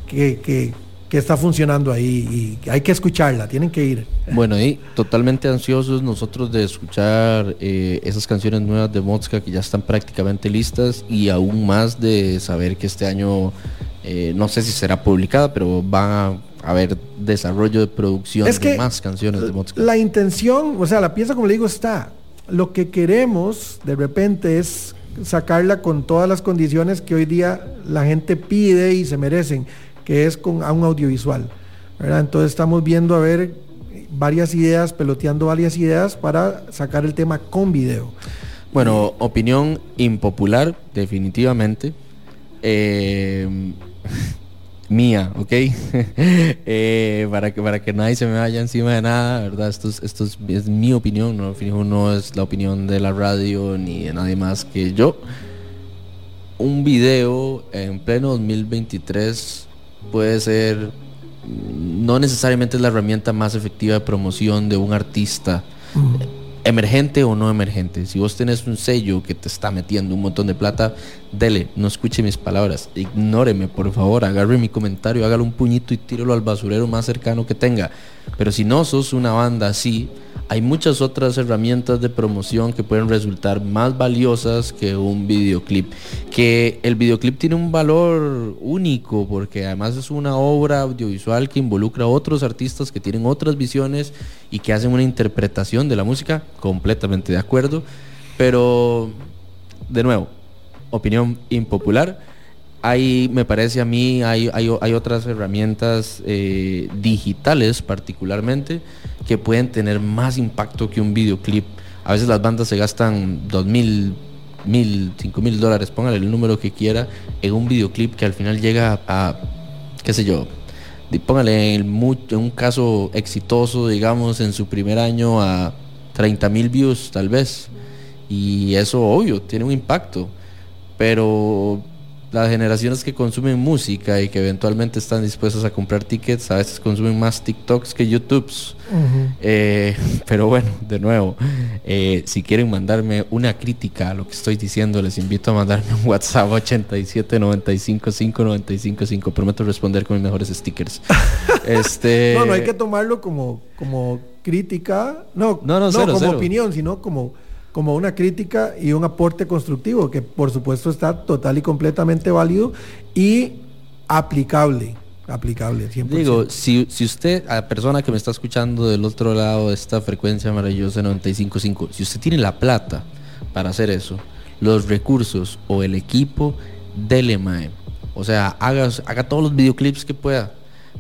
que está funcionando ahí, y hay que escucharla, tienen que ir. Bueno, y totalmente ansiosos nosotros de escuchar esas canciones nuevas de Mod-Ska que ya están prácticamente listas, y aún más de saber que este año, no sé si será publicada, pero van a haber desarrollo de producción es de más canciones de Mod-Ska. La intención, o sea, la pieza, como le digo, está. Lo que queremos de repente es sacarla con todas las condiciones que hoy día la gente pide y se merecen, que es con a un audiovisual, ¿verdad? Entonces estamos viendo a ver varias ideas, peloteando varias ideas para sacar el tema con video. Bueno, opinión impopular, definitivamente. Mía, ¿ok? Para que nadie se me vaya encima de nada, ¿verdad? Esto es mi opinión, no es la opinión de la radio ni de nadie más que yo. Un video en pleno 2023 puede ser, no necesariamente es la herramienta más efectiva de promoción de un artista, emergente o no emergente. Si vos tenés un sello que te está metiendo un montón de plata, dele, no escuche mis palabras, ignóreme, por favor, agarre mi comentario, hágalo un puñito y tírelo al basurero más cercano que tenga. Pero si no sos una banda así, hay muchas otras herramientas de promoción que pueden resultar más valiosas que un videoclip. Que el videoclip tiene un valor único porque además es una obra audiovisual que involucra a otros artistas que tienen otras visiones y que hacen una interpretación de la música, completamente de acuerdo. Pero, de nuevo, opinión impopular. Hay, me parece a mí, hay otras herramientas digitales particularmente que pueden tener más impacto que un videoclip. A veces las bandas se gastan $2,000, $1,000, $5,000, póngale el número que quiera, en un videoclip que al final llega a, qué sé yo, póngale en un caso exitoso, digamos, en su primer año a 30,000 views tal vez. Y eso, obvio, tiene un impacto, pero las generaciones que consumen música y que eventualmente están dispuestas a comprar tickets, a veces consumen más TikToks que YouTubes. Pero bueno, de nuevo, si quieren mandarme una crítica a lo que estoy diciendo, les invito a mandarme un WhatsApp 87 95 595 5. Prometo responder con mis mejores stickers. No hay que tomarlo como crítica, no, cero. Opinión, sino como una crítica y un aporte constructivo, que por supuesto está total y completamente válido y aplicable 100%. Digo, si usted, a persona que me está escuchando del otro lado de esta frecuencia maravillosa 95.5, si usted tiene la plata para hacer eso, los recursos o el equipo, dele, mae. O sea, haga todos los videoclips que pueda,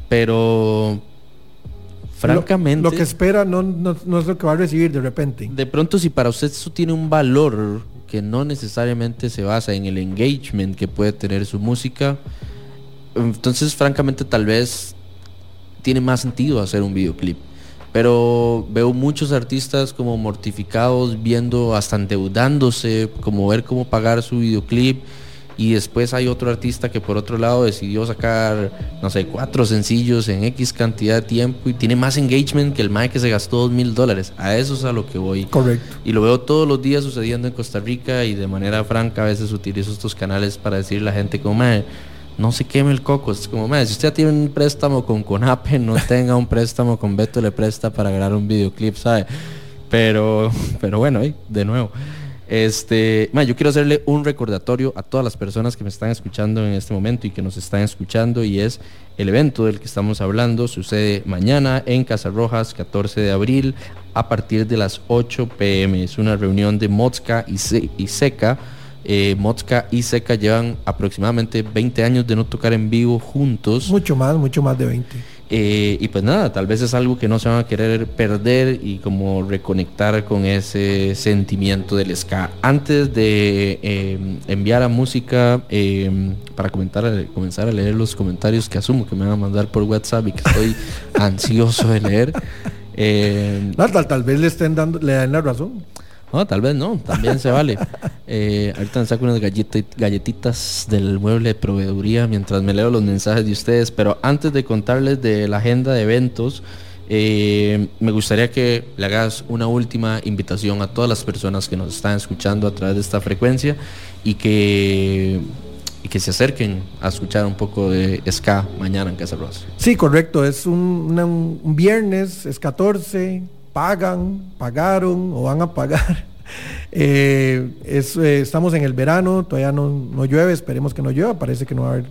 pero francamente lo que espera no es lo que va a recibir de repente. De pronto, si para usted eso tiene un valor que no necesariamente se basa en el engagement que puede tener su música, entonces francamente tal vez tiene más sentido hacer un videoclip. Pero veo muchos artistas como mortificados, viendo, hasta endeudándose, como ver cómo pagar su videoclip. Y después hay otro artista que por otro lado decidió sacar, 4 sencillos en X cantidad de tiempo y tiene más engagement que el mae que se gastó $2,000. A eso es a lo que voy. Correcto. Y lo veo todos los días sucediendo en Costa Rica, y de manera franca a veces utilizo estos canales para decirle a la gente como, mae, no se queme el coco. Es como, mae, si usted tiene un préstamo con CONAPE, no tenga un préstamo con Beto Le Presta para grabar un videoclip, ¿sabe? Pero bueno, de nuevo, yo quiero hacerle un recordatorio a todas las personas que me están escuchando en este momento y que nos están escuchando, y es el evento del que estamos hablando. Sucede mañana en Casa Rojas, 14 de abril, a partir de las 8 p.m. Es una reunión de Mod-Ska y Seka. Mod-Ska y Seka llevan aproximadamente 20 años de no tocar en vivo juntos, mucho más de 20. Y pues nada, tal vez es algo que no se van a querer perder, y como reconectar con ese sentimiento del ska. Antes de enviar a música, para comenzar a leer los comentarios que asumo que me van a mandar por WhatsApp y que estoy ansioso de leer, tal vez le den la razón. No, tal vez no, también se vale. Ahorita me saco unas galletitas del mueble de proveeduría mientras me leo los mensajes de ustedes. Pero antes de contarles de la agenda de eventos, me gustaría que le hagas una última invitación a todas las personas que nos están escuchando a través de esta frecuencia y que se acerquen a escuchar un poco de ska mañana en Casa Rojas. Sí, correcto, es un viernes, es 14. Pagaron o van a pagar. Estamos en el verano, todavía no llueve, esperemos que no llueva, parece que no va a haber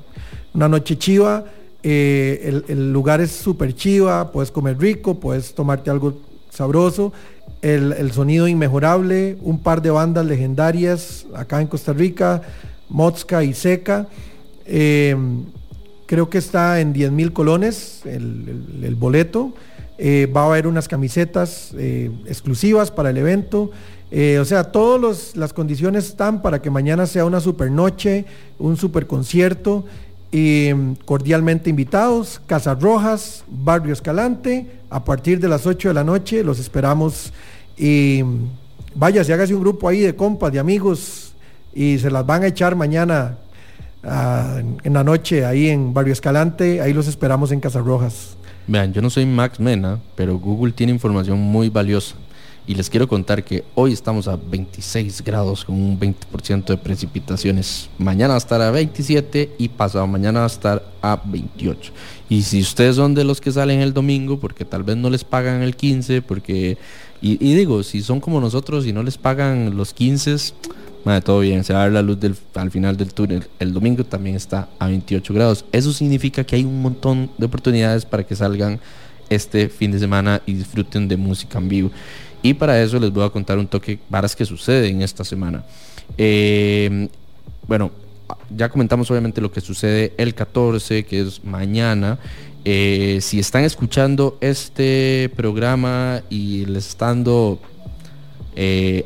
una noche chiva. El lugar es súper chiva, puedes comer rico, puedes tomarte algo sabroso, el sonido inmejorable, un par de bandas legendarias acá en Costa Rica, Mod-Ska y Seka. Creo que está en 10,000 colones el boleto. Va a haber unas camisetas exclusivas para el evento. O sea, todas las condiciones están para que mañana sea una super noche, un super concierto. Cordialmente invitados, Casa Rojas, Barrio Escalante, a partir de las 8 de la noche, los esperamos. Vaya, si hágase un grupo ahí de compas, de amigos, y se las van a echar mañana en la noche ahí en Barrio Escalante, ahí los esperamos en Casa Rojas. Vean, yo no soy Max Mena, pero Google tiene información muy valiosa. Y les quiero contar que hoy estamos a 26 grados con un 20% de precipitaciones. Mañana va a estar a 27 y pasado mañana va a estar a 28. Y si ustedes son de los que salen el domingo, porque tal vez no les pagan el 15, porque... Y digo, si son como nosotros y no les pagan los 15, madre, todo bien, se va a ver la luz al final del túnel. El domingo también está a 28 grados. Eso significa que hay un montón de oportunidades para que salgan este fin de semana y disfruten de música en vivo. Y para eso les voy a contar un toque varas que suceden esta semana. Bueno, ya comentamos obviamente lo que sucede el 14, que es mañana. Si están escuchando este programa y les está dando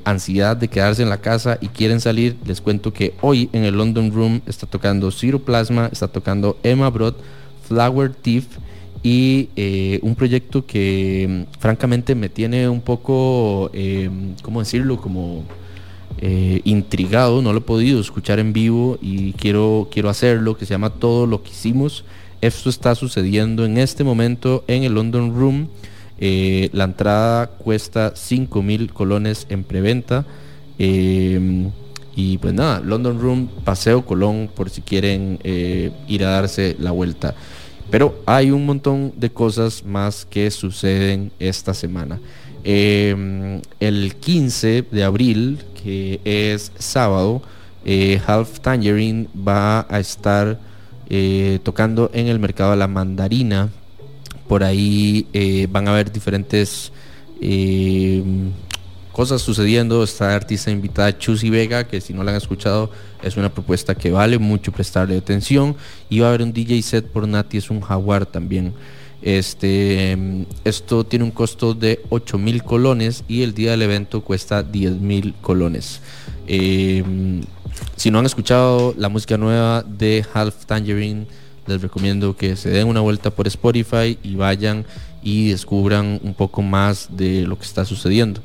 ansiedad de quedarse en la casa y quieren salir, les cuento que hoy en el London Room está tocando Zero Plasma, está tocando Emma Broad, Flower Thief, y un proyecto que francamente me tiene un poco, ¿cómo decirlo?, como intrigado. No lo he podido escuchar en vivo y quiero hacerlo, que se llama Todo lo que hicimos. Esto está sucediendo en este momento en el London Room. La entrada cuesta 5,000 colones en preventa. Y pues nada, London Room, Paseo Colón, por si quieren ir a darse la vuelta. Pero hay un montón de cosas más que suceden esta semana. El 15 de abril, que es sábado, Half Tangerine va a estar tocando en el mercado de la Mandarina. Por ahí van a haber diferentes cosas sucediendo. Está artista invitada Chusi Vega, que si no la han escuchado es una propuesta que vale mucho prestarle atención, y va a haber un DJ set por Nati es un Jaguar también. Esto tiene un costo de 8,000 colones y el día del evento cuesta 10,000 colones. Si no han escuchado la música nueva de Half Tangerine, les recomiendo que se den una vuelta por Spotify y vayan y descubran un poco más de lo que está sucediendo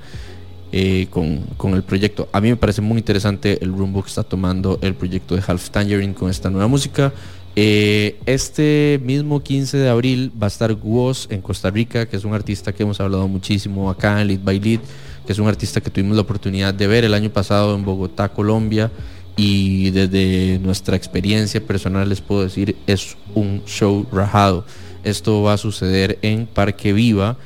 con el proyecto. A mí me parece muy interesante el rumbo que está tomando el proyecto de Half Tangerine con esta nueva música. Este mismo 15 de abril va a estar Guos en Costa Rica, que es un artista que hemos hablado muchísimo acá en Lead by Lead, que es un artista que tuvimos la oportunidad de ver el año pasado en Bogotá, Colombia, y desde nuestra experiencia personal les puedo decir, es un show rajado. Esto va a suceder en Parque Viva.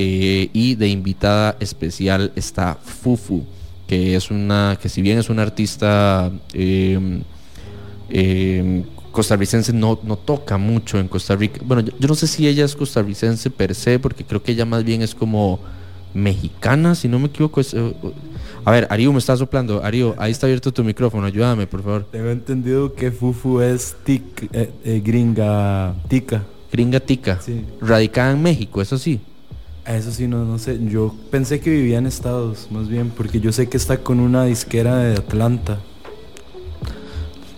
Y de invitada especial está Fufu, que si bien es una artista costarricense, no toca mucho en Costa Rica. Bueno, yo no sé si ella es costarricense per se, porque creo que ella más bien es como mexicana, si no me equivoco. A ver, Ario me está soplando. Ario, ahí está abierto tu micrófono, ayúdame por favor. Tengo entendido que Fufu es gringa tica, sí. Radicada en México, eso sí. Eso sí, no sé, yo pensé que vivía en Estados, más bien, porque yo sé que está con una disquera de Atlanta.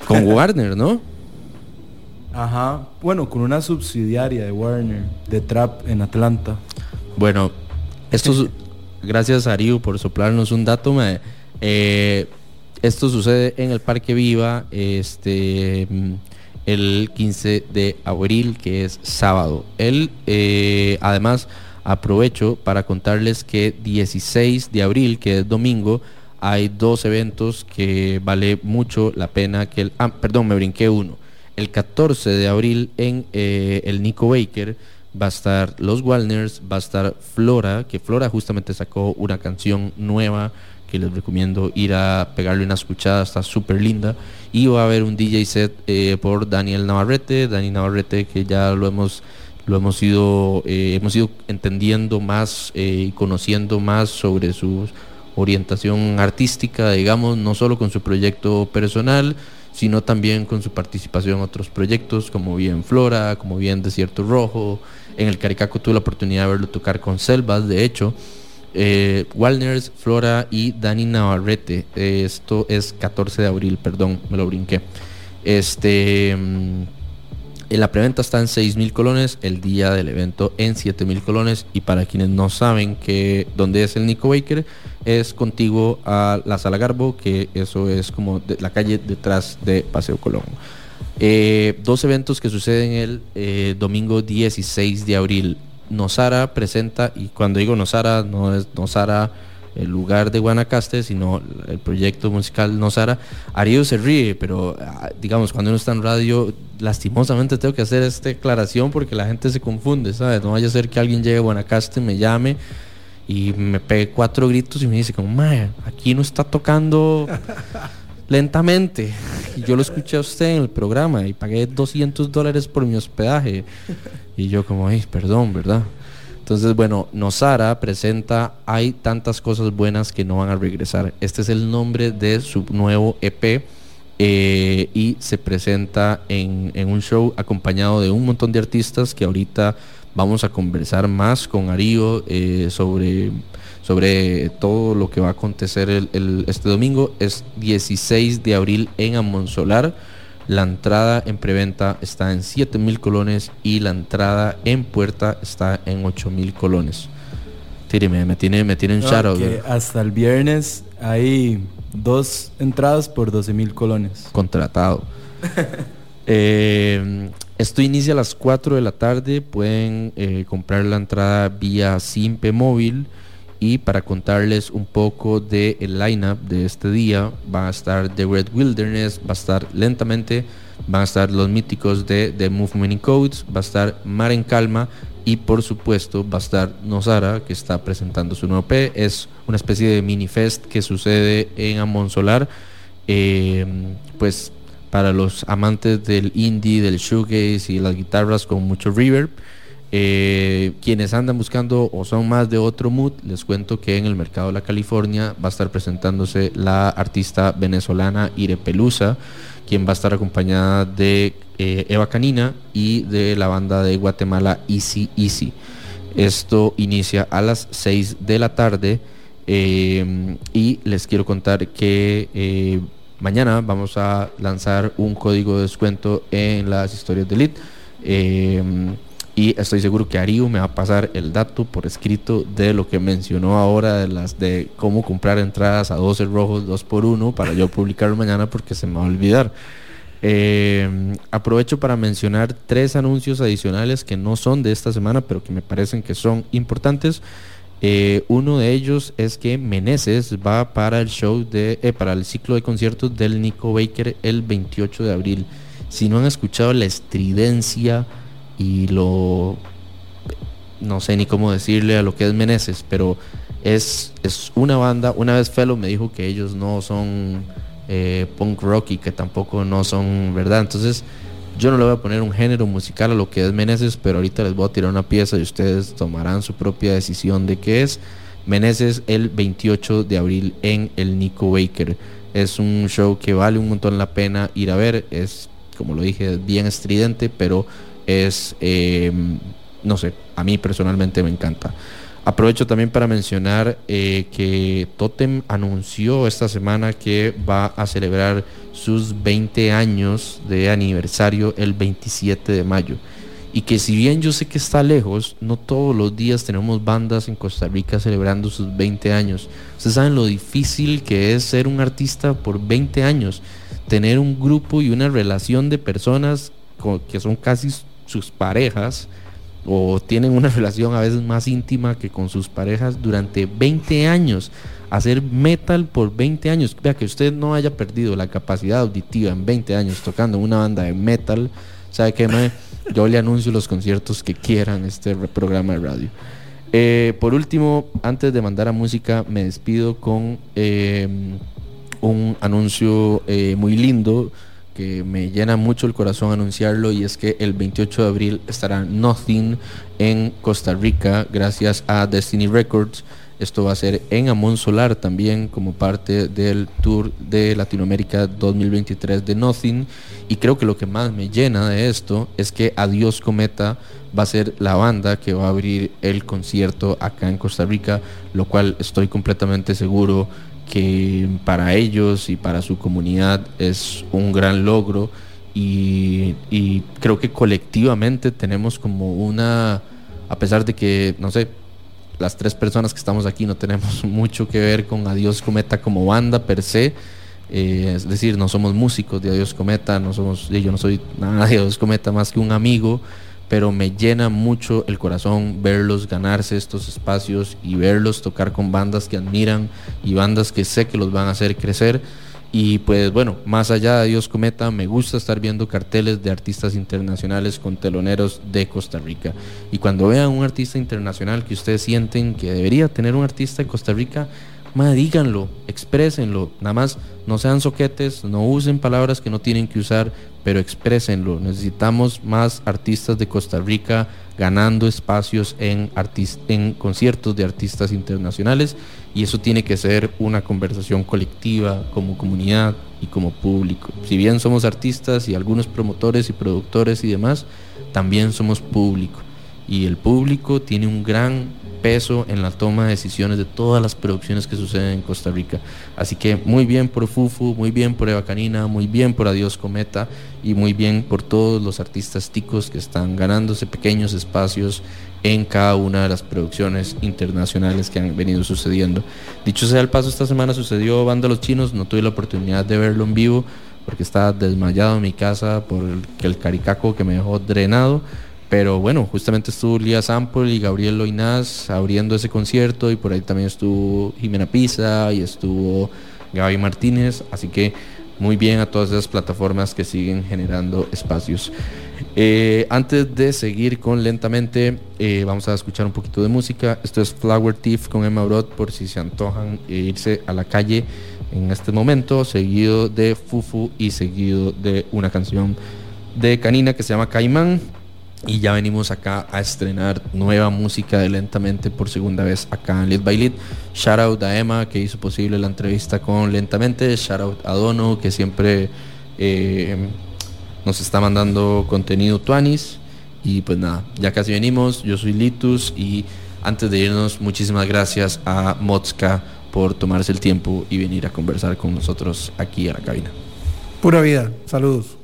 Con Warner, ¿no? Ajá, bueno, con una subsidiaria de Warner, de Trap en Atlanta. Bueno, gracias Ario por soplarnos un dato, esto sucede en el Parque Viva, el 15 de abril, que es sábado. Además... aprovecho para contarles que 16 de abril, que es domingo, hay dos eventos que vale mucho la pena que me brinqué uno. El 14 de abril en el Nico Baker va a estar los Walners, va a estar Flora, que Flora justamente sacó una canción nueva que les recomiendo ir a pegarle una escuchada, está súper linda. Y va a haber un DJ set por Dani Navarrete, que ya hemos ido entendiendo más y conociendo más sobre su orientación artística, digamos, no solo con su proyecto personal, sino también con su participación en otros proyectos, como bien Flora, como bien Desierto Rojo. En el Caricaco tuve la oportunidad de verlo tocar con Selvas, de hecho. Walners, Flora y Dani Navarrete. Esto es 14 de abril, perdón, me lo brinqué. La preventa está en 6,000 colones, el día del evento en 7,000 colones. Y para quienes no saben que dónde es el Nico Baker, es contiguo a la Sala Garbo, que eso es como de la calle detrás de Paseo Colón. Dos eventos que suceden el domingo 16 de abril. Nosara presenta, y cuando digo Nosara, no es Nosara el lugar de Guanacaste, sino el proyecto musical Nosara. Ario se ríe, pero digamos, cuando uno está en radio, lastimosamente tengo que hacer esta aclaración porque la gente se confunde, ¿sabes? No vaya a ser que alguien llegue a Guanacaste, me llame y me pegue 4 gritos y me dice como, mae, aquí no está tocando Lentamente, y yo lo escuché a usted en el programa y pagué $200 por mi hospedaje. Y yo como, ay, perdón, ¿verdad? Entonces, bueno, Nosara presenta Hay tantas cosas buenas que no van a regresar. Este es el nombre de su nuevo EP, y se presenta en un show acompañado de un montón de artistas que ahorita vamos a conversar más con Ario sobre todo lo que va a acontecer este domingo. Es 16 de abril en Amonsolar. La entrada en preventa está en 7,000 colones y la entrada en puerta está en 8,000 colones. Tíreme, me tiene un shoutout. Hasta el viernes hay 2 entradas por 12,000 colones. Contratado. Esto inicia a las 4 de la tarde. Pueden comprar la entrada vía Simpe Móvil. Y para contarles un poco de el lineup de este día, va a estar The Red Wilderness, va a estar Lentamente, van a estar los míticos de The Movement Codes, va a estar Mar en Calma y por supuesto va a estar Nosara, que está presentando su nuevo EP. Es una especie de mini fest que sucede en Amonsolar. Pues para los amantes del indie, del shoegaze y las guitarras con mucho reverb. Quienes andan buscando o son más de otro mood, les cuento que en el mercado de la California va a estar presentándose la artista venezolana Ire Pelusa, quien va a estar acompañada de Eva Canina y de la banda de Guatemala Easy Easy. Esto inicia a las 6 de la tarde, y les quiero contar que mañana vamos a lanzar un código de descuento en las historias de Elite. Y estoy seguro que Ario me va a pasar el dato por escrito de lo que mencionó ahora de cómo comprar entradas a 12 rojos 2x1 para yo publicarlo mañana, porque se me va a olvidar. Aprovecho para mencionar 3 anuncios adicionales que no son de esta semana, pero que me parecen que son importantes. Uno de ellos es que Meneses va para el show para el ciclo de conciertos del Nico Baker el 28 de abril. Si no han escuchado la estridencia y no sé ni cómo decirle a lo que es Meneses, pero es una banda. Una vez Felo me dijo que ellos no son punk rock y que tampoco no son, ¿verdad? Entonces yo no le voy a poner un género musical a lo que es Meneses, pero ahorita les voy a tirar una pieza y ustedes tomarán su propia decisión de qué es. Meneses el 28 de abril en el Nico Baker. Es un show que vale un montón la pena ir a ver. Es, como lo dije, bien estridente, pero es, no sé, a mí personalmente me encanta. Aprovecho también para mencionar que Totem anunció esta semana que va a celebrar sus 20 años de aniversario el 27 de mayo. Y que si bien yo sé que está lejos, no todos los días tenemos bandas en Costa Rica celebrando sus 20 años. Ustedes saben lo difícil que es ser un artista por 20 años, tener un grupo y una relación de personas que son casi sus parejas, o tienen una relación a veces más íntima que con sus parejas durante 20 años, hacer metal por 20 años. Vea, que usted no haya perdido la capacidad auditiva en 20 años tocando una banda de metal, ¿sabe qué? Yo le anuncio los conciertos que quieran este programa de radio. Por último, antes de mandar a música, me despido con un anuncio muy lindo que me llena mucho el corazón anunciarlo, y es que el 28 de abril estará Nothing en Costa Rica gracias a Destiny Records. Esto va a ser en Amón Solar también, como parte del Tour de Latinoamérica 2023 de Nothing. Y creo que lo que más me llena de esto es que Adiós Cometa va a ser la banda que va a abrir el concierto acá en Costa Rica, lo cual estoy completamente seguro que para ellos y para su comunidad es un gran logro. Y creo que colectivamente tenemos como una, a pesar de que, no sé, las tres personas que estamos aquí no tenemos mucho que ver con Adiós Cometa como banda per se, es decir, no somos músicos de Adiós Cometa, yo no soy nada de Adiós Cometa más que un amigo, pero me llena mucho el corazón verlos ganarse estos espacios y verlos tocar con bandas que admiran y bandas que sé que los van a hacer crecer. Y pues bueno, más allá de Adiós Cometa, me gusta estar viendo carteles de artistas internacionales con teloneros de Costa Rica. Y cuando vean un artista internacional que ustedes sienten que debería tener un artista en Costa Rica, más díganlo, exprésenlo. Nada más no sean soquetes, no usen palabras que no tienen que usar, pero exprésenlo. Necesitamos más artistas de Costa Rica ganando espacios en conciertos de artistas internacionales, y eso tiene que ser una conversación colectiva como comunidad y como público. Si bien somos artistas y algunos promotores y productores y demás, también somos público, y el público tiene un gran peso en la toma de decisiones de todas las producciones que suceden en Costa Rica. Así que muy bien por Fufu, muy bien por Eva Canina, muy bien por Adiós Cometa, y muy bien por todos los artistas ticos que están ganándose pequeños espacios en cada una de las producciones internacionales que han venido sucediendo. Dicho sea el paso, esta semana sucedió Banda Los Chinos. No tuve la oportunidad de verlo en vivo porque estaba desmayado en mi casa por el Caricaco, que me dejó drenado. Pero bueno, justamente estuvo Lía Sample y Gabriel Loinaz abriendo ese concierto, y por ahí también estuvo Jimena Pisa y estuvo Gaby Martínez. Así que muy bien a todas esas plataformas que siguen generando espacios. Antes de seguir con Lentamente, vamos a escuchar un poquito de música. Esto es Flower Thief con Emma Brod, por si se antojan irse a la calle en este momento, seguido de Fufu y seguido de una canción de Canina que se llama Caimán. Y ya venimos acá a estrenar nueva música de Lentamente por segunda vez acá en Lead by Lead. Shout out a Emma, que hizo posible la entrevista con Lentamente. Shout out a Dono, que siempre nos está mandando contenido tuanis. Y pues nada, ya casi venimos. Yo soy Litus, y antes de irnos, muchísimas gracias a Mod-Ska por tomarse el tiempo y venir a conversar con nosotros aquí a la cabina. Pura vida, saludos.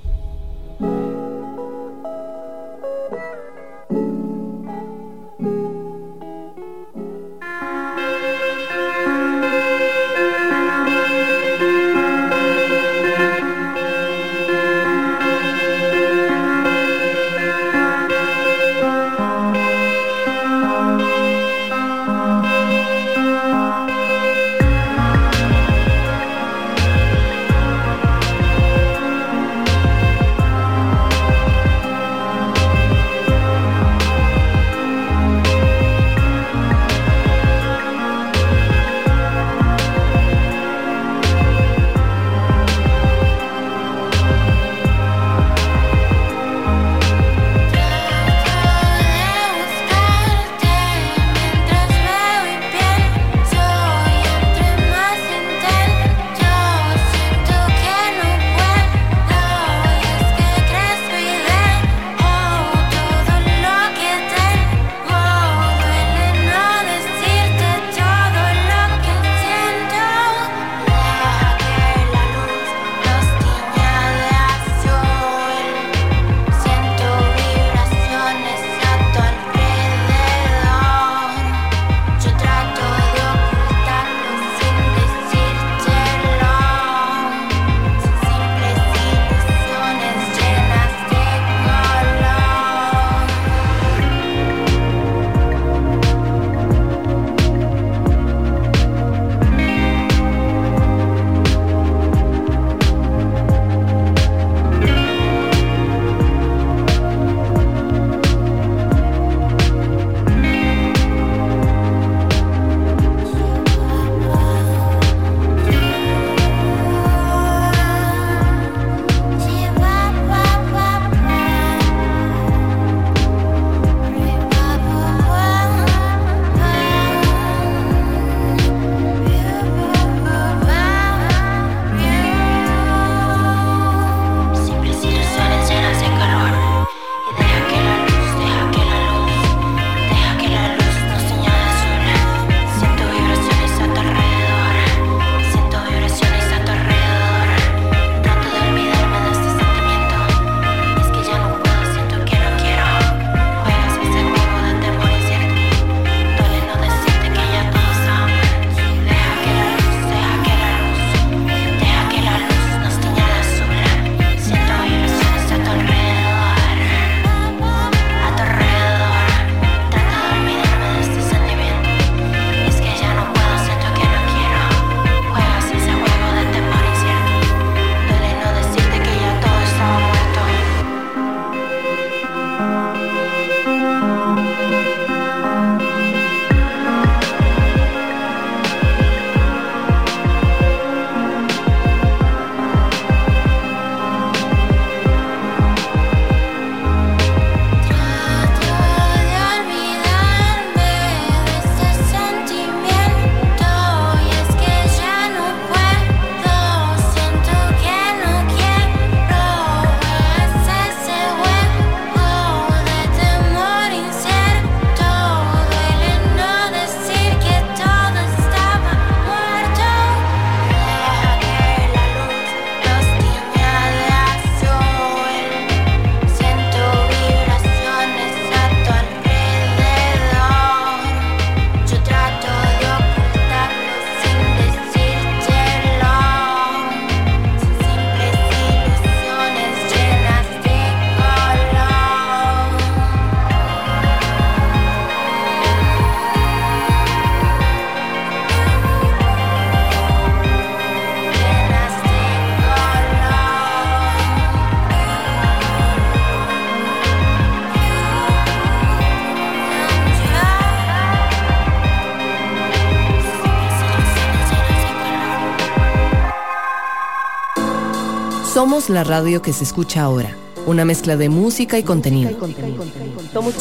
Somos la radio que se escucha ahora. Una mezcla de música y contenido.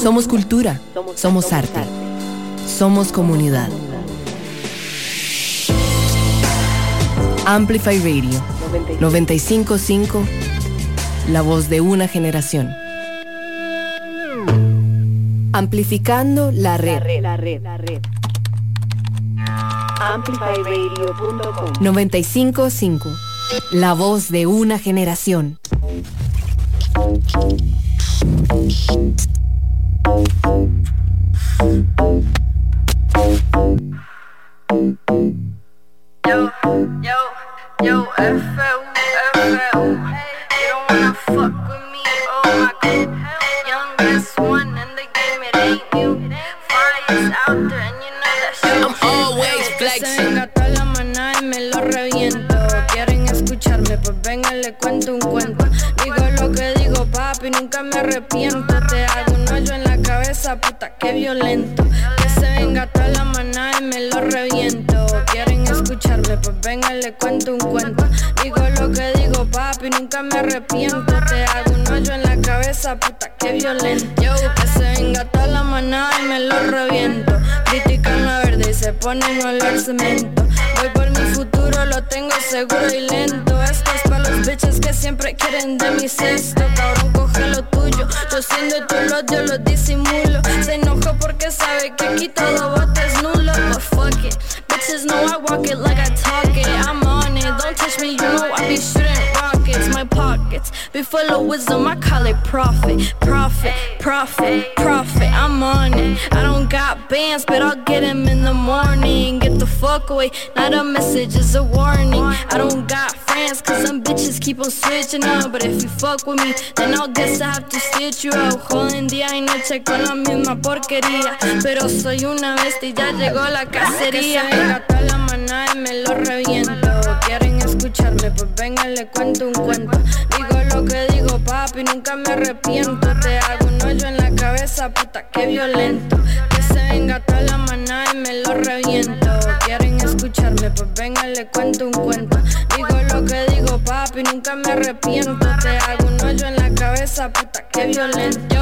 Somos cultura. Somos arte. Somos comunidad. Amplify Radio 95.5, la voz de una generación. Amplificando la red. AmplifyRadio.com 95.5, la voz de una generación. Yo, yo, yo, FL. They don't wanna fuck with me, oh my god. Youngest one in the game, it ain't new. Fires out there and you know that shit. I'm always flexing. Gata la maná y me lo reviento. Quieren escucharme, pues venga, le cuento un cuento. Digo lo que digo, papi, nunca me arrepiento. Te hago un hoyo en la cabeza, puta, qué violento. Que se venga toda la maná y me lo reviento. Quieren escucharme, pues venga, le cuento un cuento. Digo lo que digo, papi, nunca me arrepiento. Te hago un hoyo en la cabeza, puta, qué violento. Yo, que se venga toda la maná y me lo reviento. Critican la verde y se ponen a oler cemento. Voy por mi futuro, lo tengo seguro y lento. Esto es pa' los bitches que siempre quieren de mi cesto. Cabrón, coge lo tuyo, yo siendo tu lot, yo lo disimulo. Se enojó porque sabe que aquí todo bote es nulo. But fuck it, bitches know I walk it like I talk it. I'm on it, don't touch me, you know I be shooting rockets. My pockets be full of wisdom, I call it profit. I'm on it, I don't got bands, but I'll get him in the morning. Get the fuck away, not a message, it's a warning. I don't got friends, cause some bitches keep on switching up. But if you fuck with me, then I'll guess I have to stitch you out. Joden día y noche con la misma porquería. Pero soy una bestia y ya llegó la cacería. Que se venga toda la maná y me lo reviento. Quieren escucharme, pues venga, le cuento un cuento. Digo lo que digo, papi, nunca me arrepiento. Te hago un hoyo en la cabeza, puta, qué violento. Que se venga toda la maná y me lo reviento. Quieren escucharme, pues venga, le cuento un cuento. Digo lo que digo, papi, nunca me arrepiento. Te hago un hoyo en la cabeza, puta, qué violento.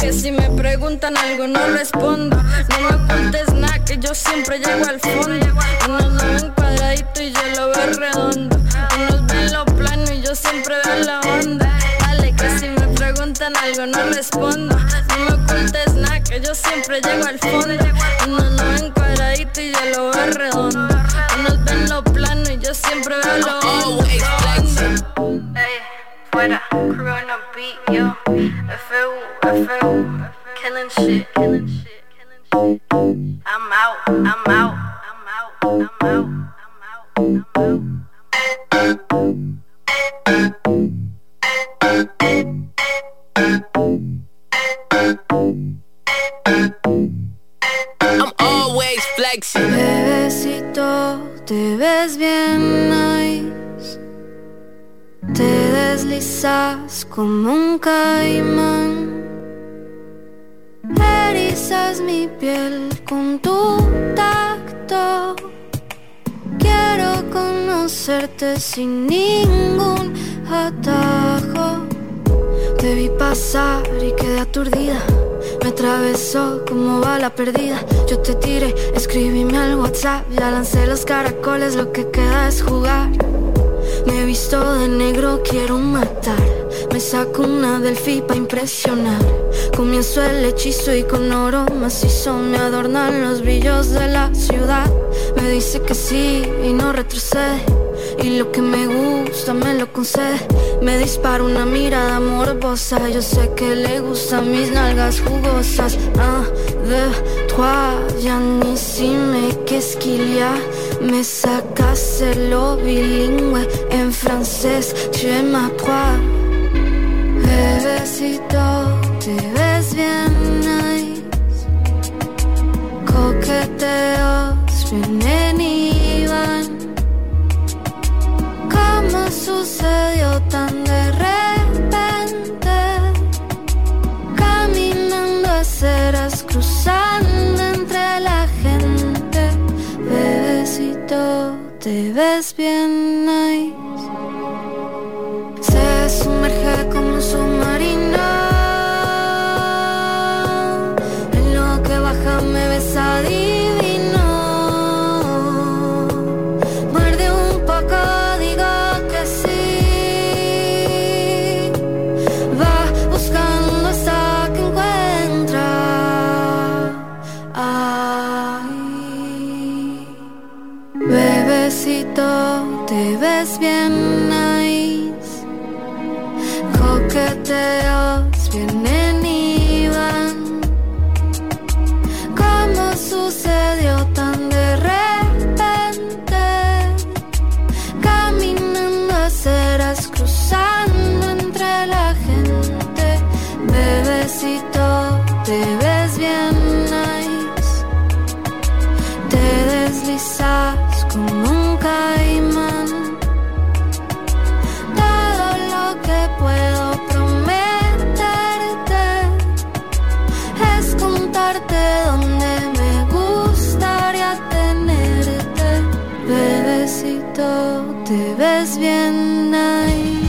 Que si me preguntan algo no respondo. No me cuentes nada, que yo siempre llego al fondo. Unos lo ven cuadradito y yo lo veo redondo. Unos ven lo plano y yo siempre veo la onda. Dale, que si me preguntan algo no respondo. No me cuentes nada, que yo siempre llego al fondo. Unos lo ven cuadradito y yo lo veo redondo. Unos ven lo plano y yo siempre veo la onda. Fuera, crew on a beat, yo. I feel, killing shit. I'm out. I'm always flexing. Bebecito, te ves bien nice. Te deslizas como un caimán. Erizas mi piel con tu tacto. Quiero conocerte sin ningún atajo. Te vi pasar y quedé aturdida. Me atravesó como bala perdida. Yo te tiré, escríbeme al WhatsApp. Ya lancé los caracoles, lo que queda es jugar. Me he visto de negro, quiero matar. Me saco una delfí pa' impresionar. Comienzo el hechizo y con oro macizo me adornan los brillos de la ciudad. Me dice que sí y no retrocede. Y lo que me gusta me lo concede. Me dispara una mirada morbosa. Yo sé que le gustan mis nalgas jugosas. Un, deux, trois, ya ni si me que esquilia. Me sacaste lo bilingüe en francés. Je m'approche. Bebecito, te ves bien nice. Coqueteos vienen y van. ¿Cómo sucedió tan de repente? Caminando a aceras, cruzando entre la gente. Bebecito, te ves bien nice. momento te ves bien nice. Coqueteos vienen y van. ¿Cómo sucedió tan de repente? Caminando a ceras, cruzando entre la gente. Bebecito, te ves bien nice. Te deslizas como un caimán. Todo lo que puedo prometerte es contarte donde me gustaría tenerte. Bebecito, te ves bien nice.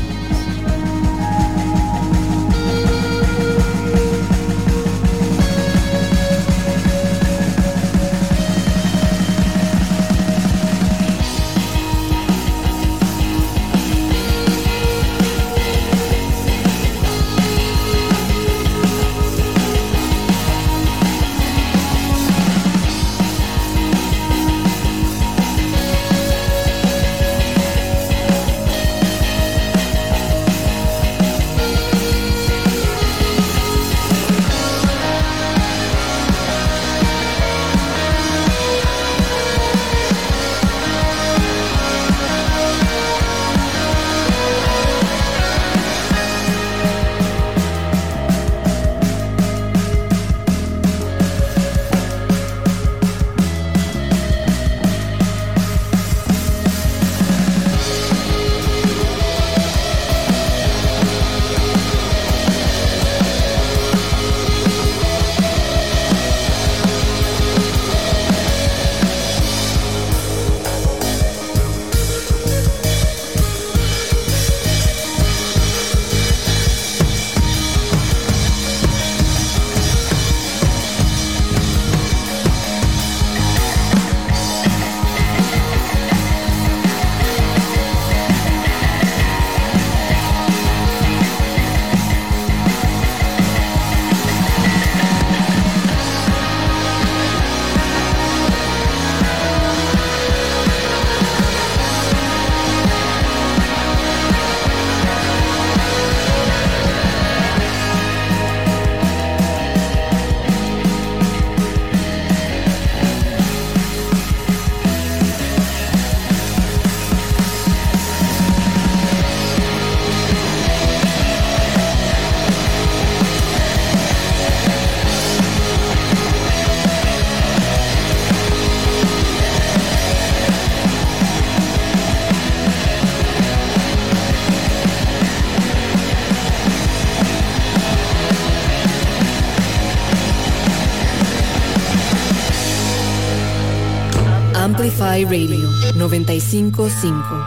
Amplify Radio 95.5.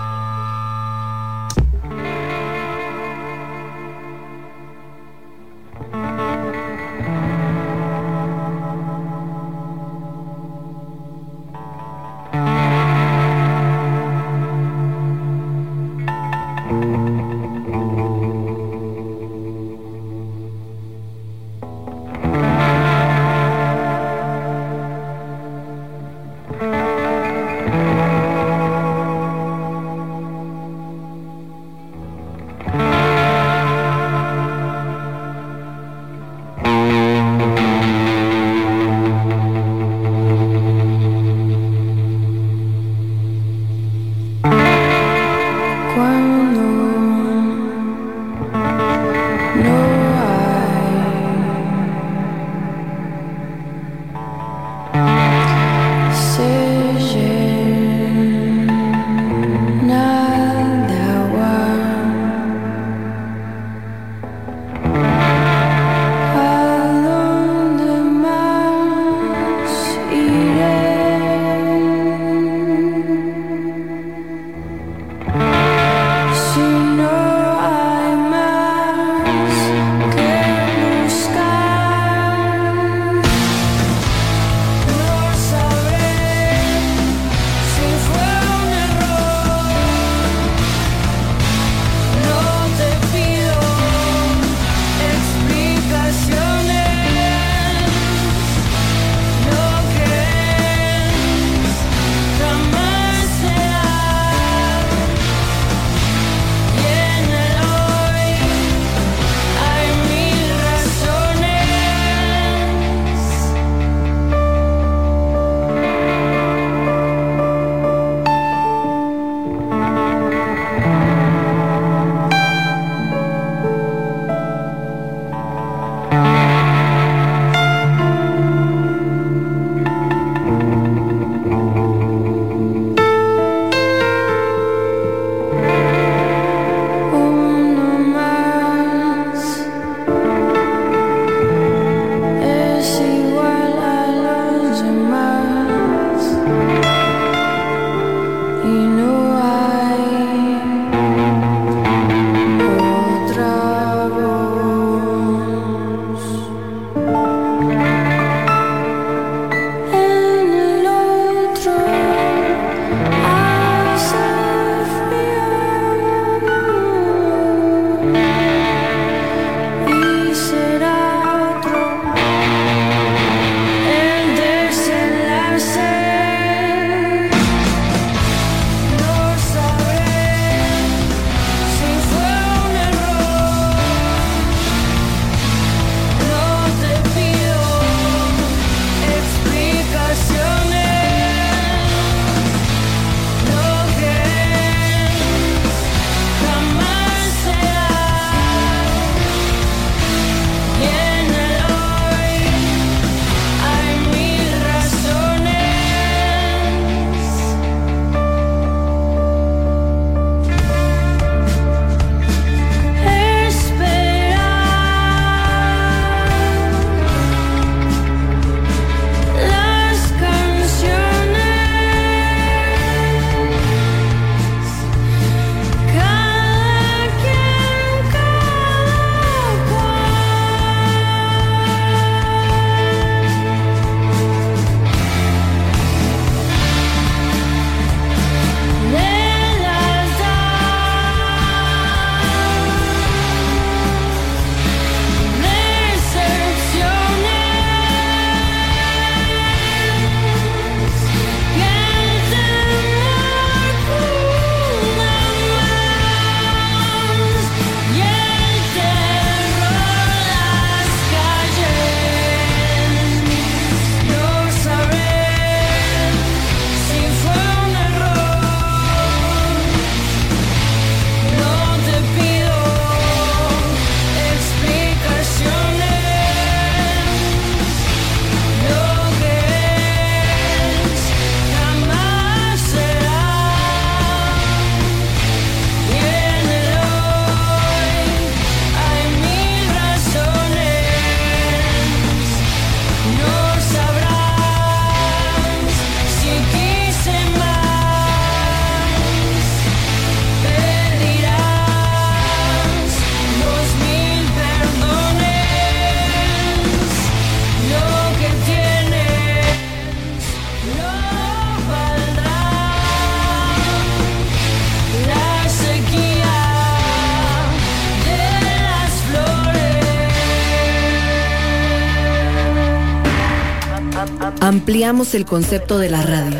ampliamos el concepto de la radio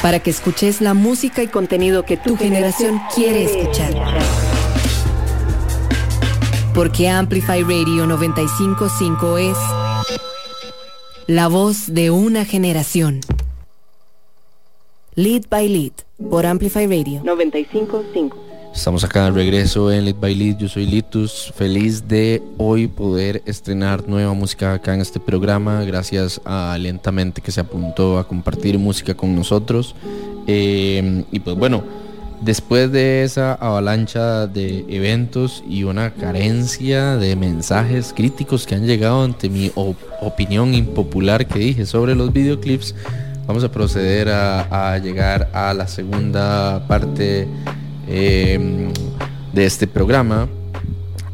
para que escuches la música y contenido que tu generación quiere escuchar. Porque Amplify Radio 95.5 es la voz de una generación. Lead by Lead por Amplify Radio 95.5. Estamos acá de regreso en Lead by Lead. Yo soy Litus, feliz de hoy poder estrenar nueva música acá en este programa. Gracias a Lentamente que se apuntó a compartir música con nosotros. Y pues bueno, después de esa avalancha de eventos y una carencia de mensajes críticos que han llegado ante mi opinión impopular que dije sobre los videoclips, vamos a proceder a llegar a la segunda parte de este programa,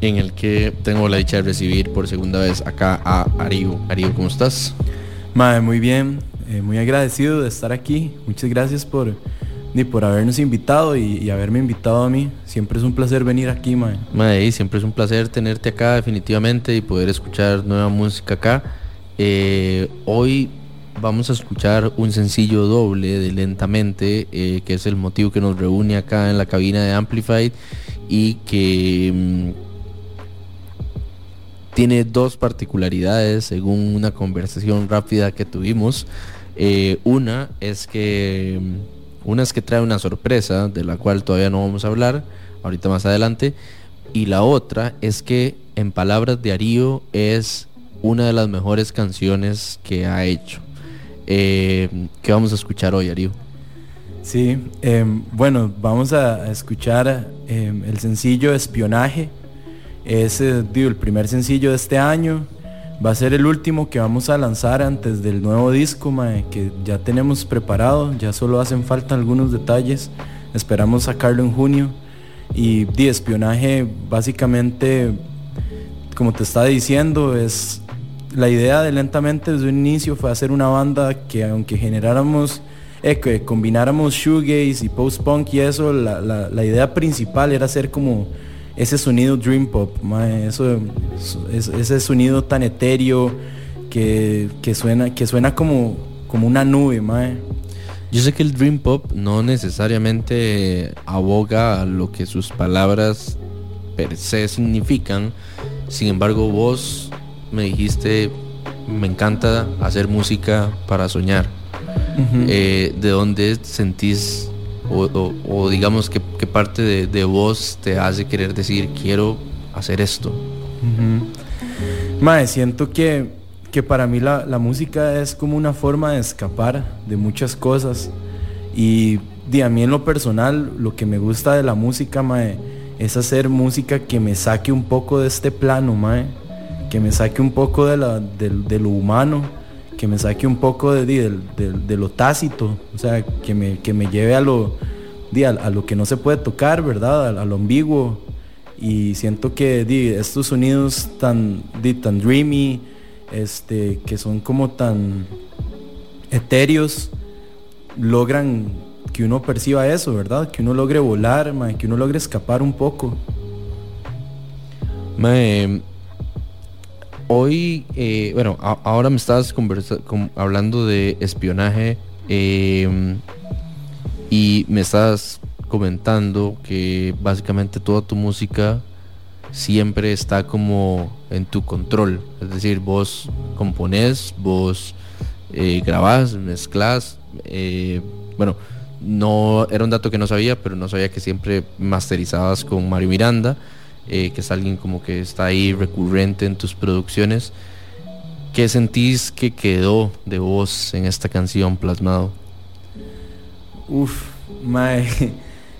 en el que tengo la dicha de recibir por segunda vez acá a Ario. Ario, ¿cómo estás? Mae, muy bien, muy agradecido de estar aquí. Muchas gracias por habernos invitado y haberme invitado a mí. Siempre es un placer venir aquí, mae. Mae, siempre es un placer tenerte acá definitivamente y poder escuchar nueva música acá. Hoy vamos a escuchar un sencillo doble de Lentamente, que es el motivo que nos reúne acá en la cabina de Amplified, y que tiene dos particularidades según una conversación rápida que tuvimos. Una es que trae una sorpresa de la cual todavía no vamos a hablar ahorita más adelante, y la otra es que, en palabras de Ario, es una de las mejores canciones que ha hecho. ¿Qué vamos a escuchar hoy, Ario? Sí, bueno, vamos a escuchar el sencillo Espionaje. Es el primer sencillo de este año. Va a ser el último que vamos a lanzar antes del nuevo disco, mae, que ya tenemos preparado. Ya solo hacen falta algunos detalles. Esperamos sacarlo en junio. Y Espionaje, básicamente, como te estaba diciendo, es la idea de Lentamente desde un inicio fue hacer una banda que, aunque que combináramos shoegaze y post-punk y eso, la idea principal era hacer como ese sonido dream pop, mae, ese sonido tan etéreo que suena como una nube, mae. Yo sé que el dream pop no necesariamente aboga a lo que sus palabras per se significan. Sin embargo, vos me dijiste, me encanta hacer música para soñar. Uh-huh. ¿De dónde sentís o digamos qué parte de vos te hace querer decir quiero hacer esto? Uh-huh. Mae, siento que para mí la música es como una forma de escapar de muchas cosas. Y a mí en lo personal, lo que me gusta de la música, mae, es hacer música que me saque un poco de este plano, mae, que me saque un poco de lo humano, que me saque un poco de lo tácito, o sea, que me lleve a lo que no se puede tocar, ¿verdad? A lo ambiguo. Y siento que estos sonidos tan dreamy, que son como tan etéreos, logran que uno perciba eso, ¿verdad? Que uno logre volar, mae, que uno logre escapar un poco. Mae, hoy, bueno, ahora me estabas hablando de Espionaje, y me estabas comentando que básicamente toda tu música siempre está como en tu control. Es decir, vos componés, vos grabás, mezclás, bueno, no era un dato que no sabía que siempre masterizabas con Mario Miranda, que es alguien como que está ahí recurrente en tus producciones. ¿Qué sentís que quedó de vos en esta canción plasmado? Uf, mae,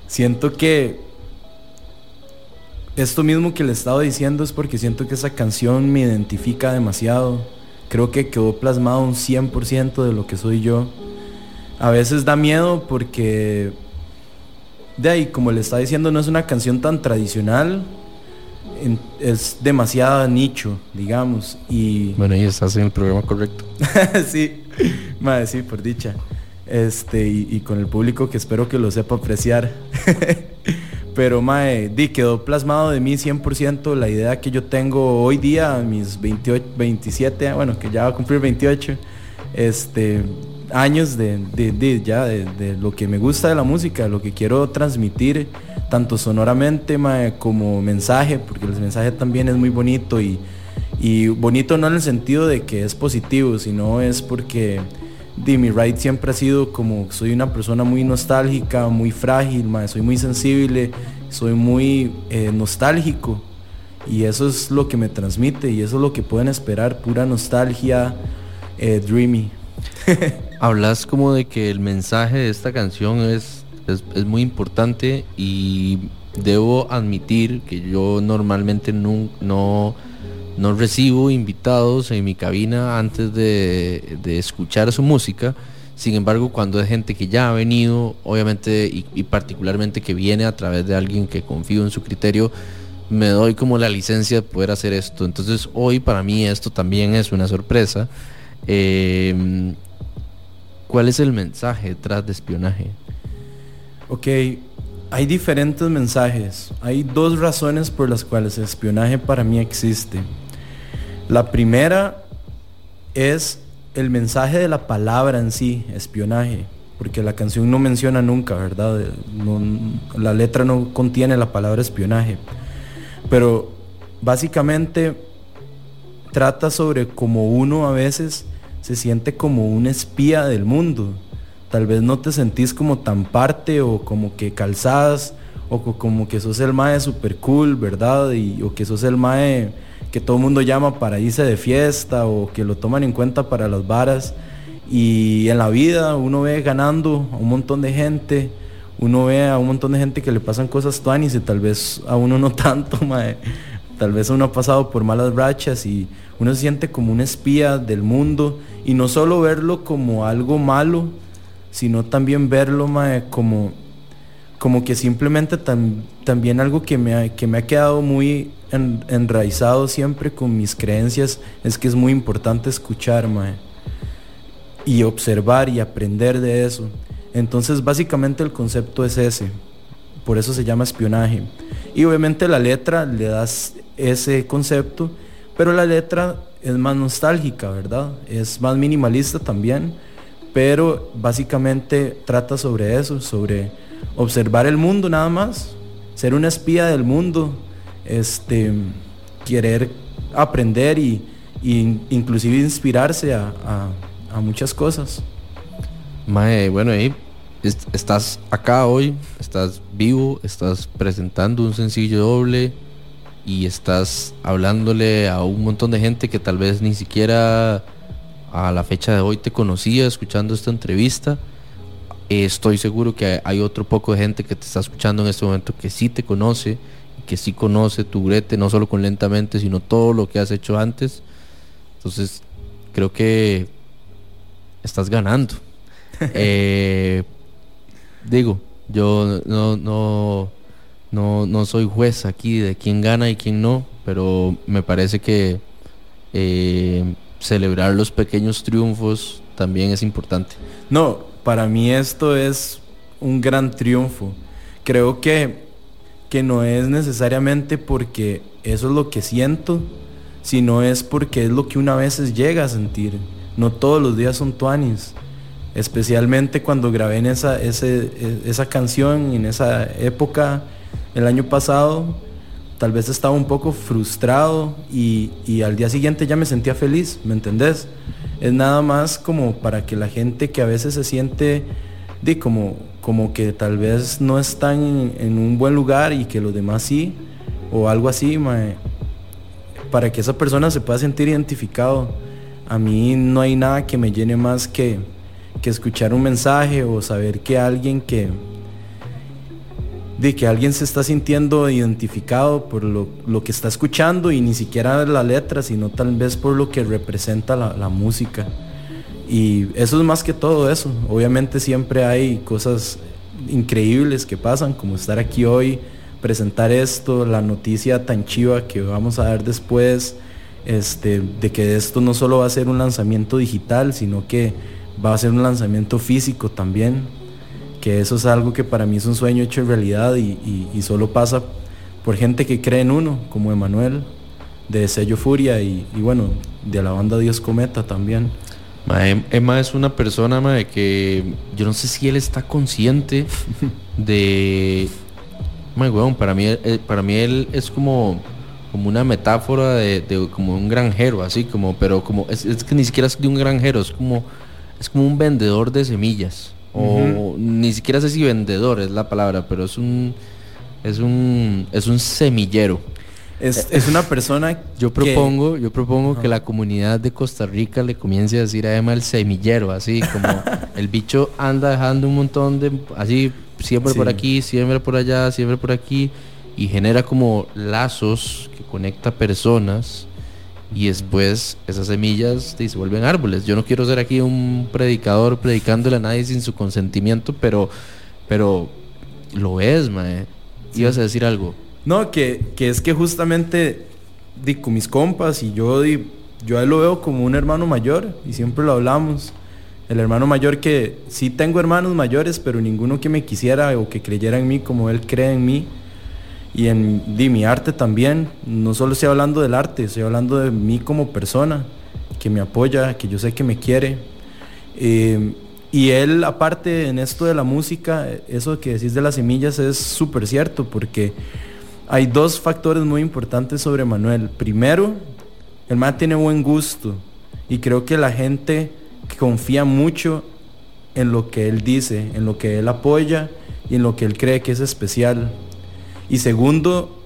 siento que esto mismo que le estaba diciendo es porque siento que esa canción me identifica demasiado. Creo que quedó plasmado un 100% de lo que soy yo. A veces da miedo porque, de ahí, como le está diciendo, no es una canción tan tradicional, es demasiado nicho, digamos. Y bueno, y estás en el programa correcto. Sí, madre, sí, por dicha. Y con el público que espero que lo sepa apreciar. Pero mae, di, quedó plasmado de mí 100% la idea que yo tengo hoy día, mis 27, bueno, que ya va a cumplir 28 años de lo que me gusta de la música, lo que quiero transmitir, tanto sonoramente, mae, como mensaje, porque el mensaje también es muy bonito, y bonito no en el sentido de que es positivo, sino es porque mi ride siempre ha sido como, soy una persona muy nostálgica, muy frágil, mae, soy muy sensible, soy muy nostálgico, y eso es lo que me transmite y eso es lo que pueden esperar, pura nostalgia, dreamy. Hablas como de que el mensaje de esta canción es muy importante, y debo admitir que yo normalmente no recibo invitados en mi cabina antes de escuchar su música. Sin embargo, cuando es gente que ya ha venido, obviamente, y particularmente que viene a través de alguien que confío en su criterio, me doy como la licencia de poder hacer esto. Entonces hoy para mí esto también es una sorpresa. ¿Cuál es el mensaje detrás de Espionaje? Ok, hay diferentes mensajes. Hay dos razones por las cuales Espionaje para mí existe. La primera es el mensaje de la palabra en sí, espionaje, porque la canción no menciona nunca, ¿verdad? La letra no contiene la palabra espionaje, pero básicamente trata sobre cómo uno a veces se siente como un espía del mundo. Tal vez no te sentís como tan parte, o como que calzás, o como que sos el mae super cool, ¿verdad? O que sos el mae que todo el mundo llama para irse de fiesta, o que lo toman en cuenta para las varas. Y en la vida uno ve ganando a un montón de gente, uno ve a un montón de gente que le pasan cosas tuanis, y tal vez a uno no tanto, mae. Tal vez uno ha pasado por malas rachas y uno se siente como un espía del mundo, y no solo verlo como algo malo, sino también verlo, mae, como que simplemente también algo que me ha quedado muy enraizado siempre con mis creencias, es que es muy importante escuchar, mae, y observar y aprender de eso. Entonces básicamente el concepto es ese, por eso se llama Espionaje. Y obviamente la letra le das ese concepto, pero la letra es más nostálgica, ¿verdad? Es más minimalista también, pero básicamente trata sobre eso, sobre observar el mundo nada más, ser una espía del mundo, querer aprender y inclusive inspirarse a muchas cosas. Mae, bueno, ahí estás acá hoy, estás vivo, estás presentando un sencillo doble y estás hablándole a un montón de gente que tal vez ni siquiera a la fecha de hoy te conocía escuchando esta entrevista. Estoy seguro que hay otro poco de gente que te está escuchando en este momento que sí te conoce, que sí conoce tu brete, no solo con Lentamente, sino todo lo que has hecho antes. Entonces creo que estás ganando. Digo, yo no soy juez aquí de quién gana y quién no, pero me parece que celebrar los pequeños triunfos también es importante. No, para mí esto es un gran triunfo. Creo que no es necesariamente porque eso es lo que siento, sino es porque es lo que una vez llega a sentir. No todos los días son tuanis. Especialmente cuando grabé en esa canción, en esa época, el año pasado, tal vez estaba un poco frustrado y al día siguiente ya me sentía feliz, ¿me entendés? Es nada más como para que la gente que a veces se siente como que tal vez no están en un buen lugar y que los demás sí, o algo así, mae, para que esa persona se pueda sentir identificado. A mí no hay nada que me llene más que escuchar un mensaje, o saber que alguien alguien se está sintiendo identificado por lo que está escuchando, y ni siquiera la letra, sino tal vez por lo que representa la música. Y eso es más que todo eso. Obviamente siempre hay cosas increíbles que pasan, como estar aquí hoy, presentar esto, la noticia tan chiva que vamos a dar después, de que esto no solo va a ser un lanzamiento digital, sino que va a ser un lanzamiento físico también, que eso es algo que para mí es un sueño hecho realidad y solo pasa por gente que cree en uno, como Emanuel, de Sello Furia y bueno, de la banda Dios Cometa también. Emma es una persona de que yo no sé si él está consciente de... My weón, para mí él es como una metáfora de como un granjero, así como, pero como es que ni siquiera es de un granjero, es como un vendedor de semillas. Uh-huh. O ni siquiera sé si vendedor es la palabra, pero es un semillero. Es una persona. Yo propongo que la comunidad de Costa Rica le comience a decir a Emma el semillero, así como el bicho anda dejando un montón de así, siempre sí. Por aquí, siempre por allá, siempre por aquí, y genera como lazos que conecta personas y después esas semillas se vuelven árboles. Yo no quiero ser aquí un predicador predicándole a nadie sin su consentimiento, pero lo es, mae. Sí. Ibas a decir algo. No, que es que justamente con mis compas y yo a él lo veo como un hermano mayor y siempre lo hablamos. El hermano mayor que sí tengo hermanos mayores, pero ninguno que me quisiera o que creyera en mí como él cree en mí y en mi arte también. No solo estoy hablando del arte, estoy hablando de mí como persona, que me apoya, que yo sé que me quiere. Y él, aparte en esto de la música, eso que decís de las semillas es súper cierto, porque hay dos factores muy importantes sobre Manuel. Primero, el man tiene buen gusto y creo que la gente confía mucho en lo que él dice, en lo que él apoya y en lo que él cree que es especial. Y segundo,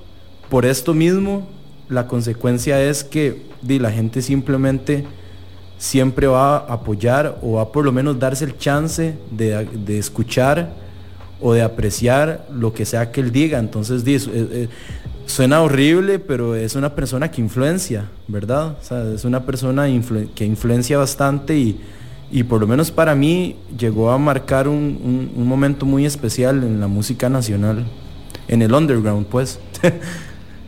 por esto mismo, la consecuencia es que la gente simplemente siempre va a apoyar o va por lo menos darse el chance de escuchar o de apreciar lo que sea que él diga. Entonces, suena horrible, pero es una persona que influencia, ¿verdad? O sea, es una persona que influencia bastante y por lo menos para mí llegó a marcar un momento muy especial en la música nacional, en el underground, pues.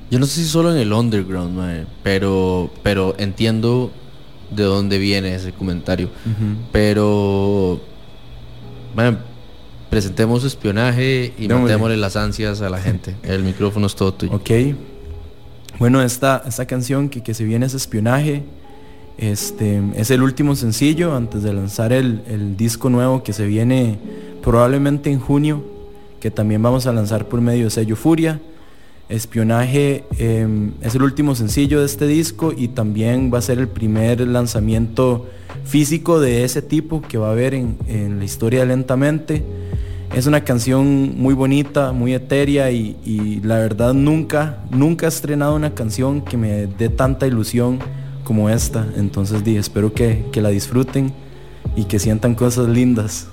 Yo no sé si solo en el underground, mae, pero entiendo de dónde viene ese comentario. Uh-huh. Pero, mae, presentemos espionaje y mandémosle las ansias a la gente. El micrófono es todo tuyo. Ok. Bueno, esta canción que se viene es Espionaje. Es el último sencillo antes de lanzar el disco nuevo que se viene probablemente en junio, que también vamos a lanzar por medio de Sello Furia. Espionaje es el último sencillo de este disco y también va a ser el primer lanzamiento físico de ese tipo que va a haber en la historia de Lentamente. Es una canción muy bonita, muy etérea y la verdad nunca he estrenado una canción que me dé tanta ilusión como esta. Entonces espero que la disfruten y que sientan cosas lindas.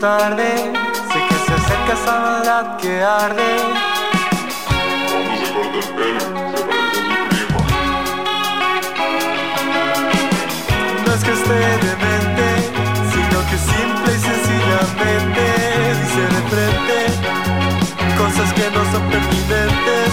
tarde, sé que se acerca esa maldad que arde. ¿Cómo se corta el pelo? Se parece a mi prima. No es que esté demente, sino que simple y sencillamente dice de frente cosas que no son pertinentes.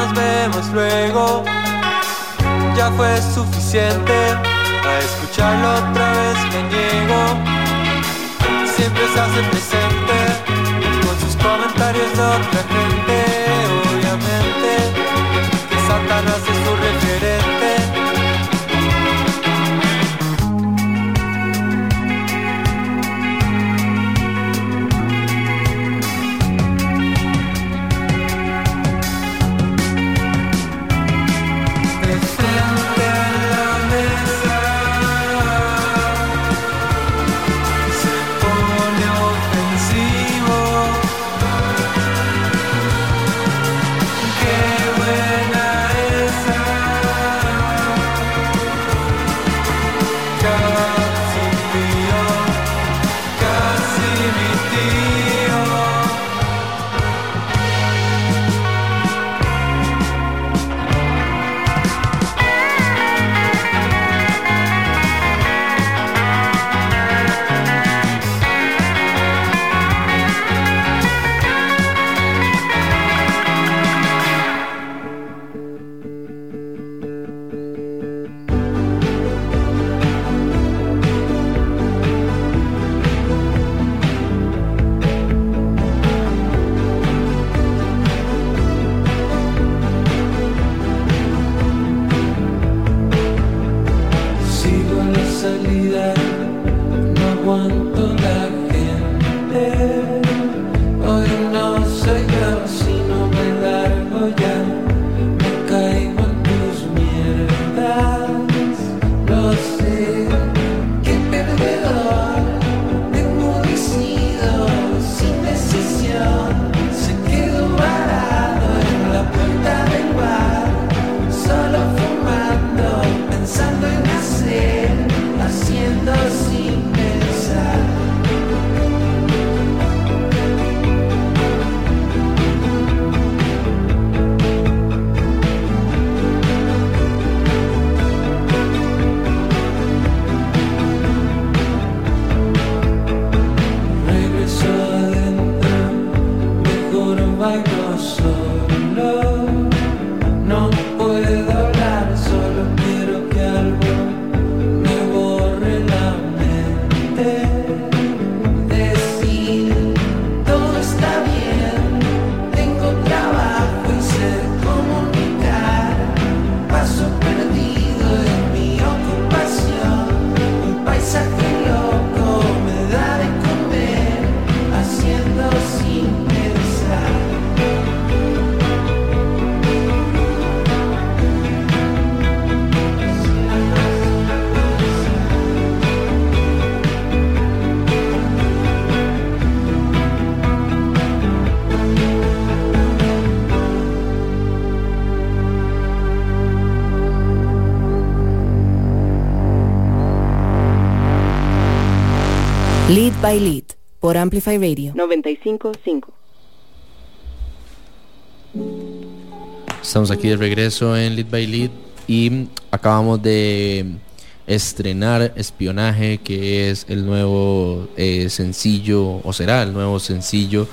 Nos vemos luego. Ya fue suficiente. A escucharlo otra vez me niego. Siempre se hace presente con sus comentarios de otra gente. Obviamente que Satanás es su referente. Lead by Lead, por Amplify Radio 95.5. Estamos aquí de regreso en Lead by Lead y acabamos de estrenar Espionaje, que es el nuevo sencillo, o será el nuevo sencillo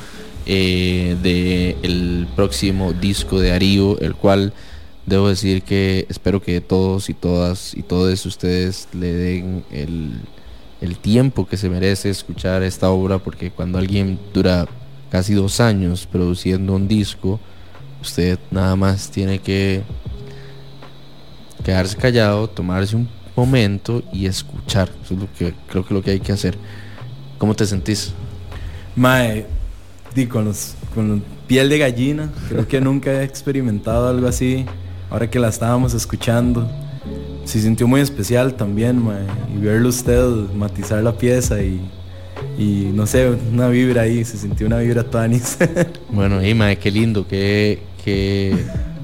del próximo disco de Ario, el cual debo decir que espero que todos y todas y todos ustedes le den el tiempo que se merece escuchar esta obra, porque cuando alguien dura casi 2 años produciendo un disco, usted nada más tiene que quedarse callado, tomarse un momento y escuchar. Eso es lo que creo que lo que hay que hacer. ¿Cómo te sentís? Mae, con piel de gallina. Creo que nunca he experimentado algo así. Ahora que la estábamos escuchando, se sintió muy especial también, mae. Y verlo usted matizar la pieza y no sé, una vibra ahí, se sintió una vibra tuanis. Bueno, y mae, qué lindo, que